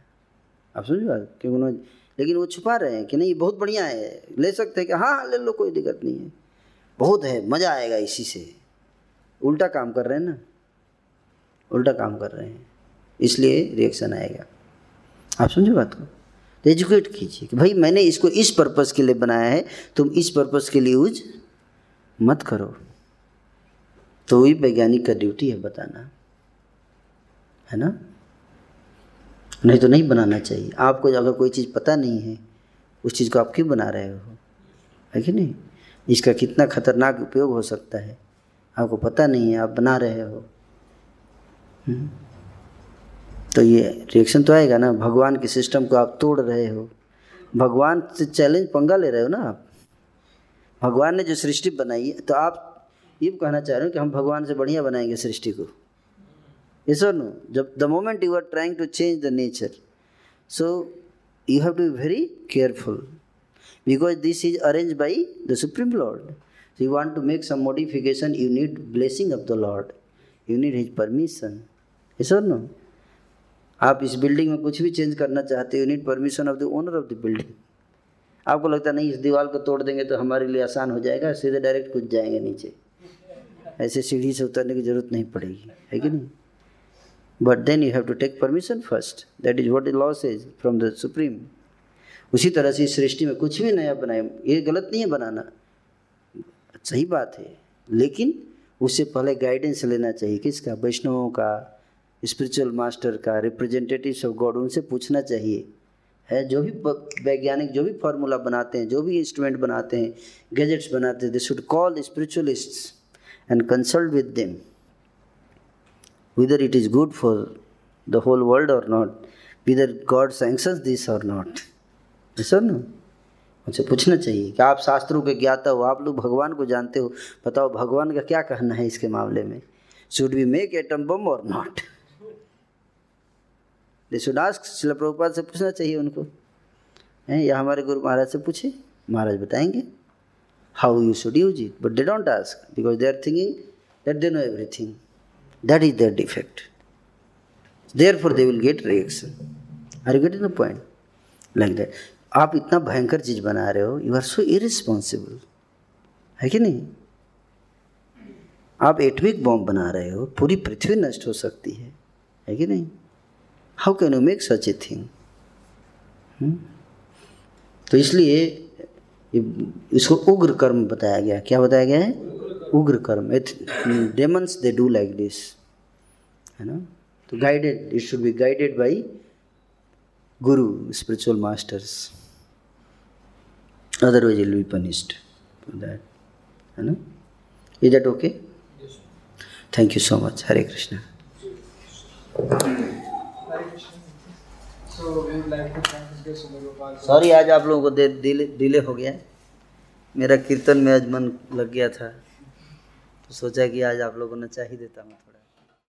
आप समझो, क्योंकि उन्होंने, लेकिन वो छुपा रहे हैं कि नहीं ये बहुत बढ़िया है, ले सकते हैं कि हाँ हाँ ले लो कोई दिक्कत नहीं है, बहुत है मज़ा आएगा, इसी से उल्टा काम कर रहे हैं ना, उल्टा काम कर रहे हैं, इसलिए रिएक्शन आएगा, आप समझो बात को। तो एजुकेट कीजिए कि भाई मैंने इसको इस पर्पज़ के लिए बनाया है, तुम इस पर्पज़ के लिए यूज मत करो। तो ही वैज्ञानिक का ड्यूटी है बताना, है ना, नहीं तो नहीं बनाना चाहिए। आपको अगर कोई चीज़ पता नहीं है उस चीज़ को आप क्यों बना रहे हो, है कि नहीं। इसका कितना खतरनाक उपयोग हो सकता है आपको पता नहीं है, आप बना रहे हो, तो ये रिएक्शन तो आएगा ना। भगवान के सिस्टम को आप तोड़ रहे हो, भगवान से चैलेंज पंगा ले रहे हो ना आप। भगवान ने जो सृष्टि बनाई है तो आप ये कहना चाह रहे हो कि हम भगवान से बढ़िया बनाएंगे सृष्टि को, यस और नो। जब the moment you are trying to change the nature, so you have to be very careful because this is arrange by the supreme lord. So you want to make some modification, you need blessing of the lord, you need his permission, yes और no. आप इस building में कुछ भी change करना चाहते हो, you need permission of the owner of the building. आपको लगता नहीं इस दीवार को तोड़ देंगे तो हमारे लिए आसान हो जाएगा, सीधे डायरेक्ट कूद जाएंगे नीचे, ऐसे सीढ़ी से उतरने की जरूरत नहीं पड़ेगी, है कि नहीं। But then you have to take permission first, that is what the law says from the supreme. उसी तरह से इस सृष्टि में कुछ भी नया बनाए, ये गलत नहीं है बनाना, सही बात है, लेकिन उससे पहले गाइडेंस लेना चाहिए किसका, वैष्णवों का, स्पिरिचुअल मास्टर का, रिप्रेजेंटेटिव्स ऑफ गॉड, उनसे पूछना चाहिए। है जो भी वैज्ञानिक जो भी फार्मूला बनाते हैं, जो भी इंस्ट्रूमेंट बनाते हैं, गैजेट्स बनाते हैं, they should call spiritualists and consult with them whether it is good for the whole world or not, whether God sanctions this or not, yes or no। उनसे पूछना चाहिए कि आप शास्त्रों के ज्ञाता हो, आप लोग भगवान को जानते हो, बताओ भगवान का क्या कहना है इसके मामले में, should we make atom bomb or not। they should ask, Srila Prabhupada से पूछना चाहिए उनको, हैं, या हमारे गुरु महाराज से पूछे, महाराज बताएंगे how you should use it, but they don't ask because they are thinking that they know everything, that is their defect, therefore they will get reaction. Are you getting the point? Like that. आप इतना भयंकर चीज बना रहे हो, you are so irresponsible, है कि नहीं? आप एटमिक बॉम्ब बना रहे हो, पूरी पृथ्वी नष्ट हो सकती है, है कि नहीं? How can you make such a thing? तो इसलिए इसको उग्र कर्म बताया गया. क्या बताया गया है? उग्र कर्म. It demons they do like this, है ना? तो guided, it should be guided by Guru, spiritual masters. Otherwise, you will be punished for that. Is that okay? Yes. Thank you so much. Hare Krishna. Hare Krishna. So, we would like to thank you, Srila Prabhupada. Sorry, आज आप लोगों को delay हो गया है. मेरा कीर्तन में आज मन लग गया था, तो सोचा कि आज आप लोगों ने चाह ही देता मैं थोड़ा.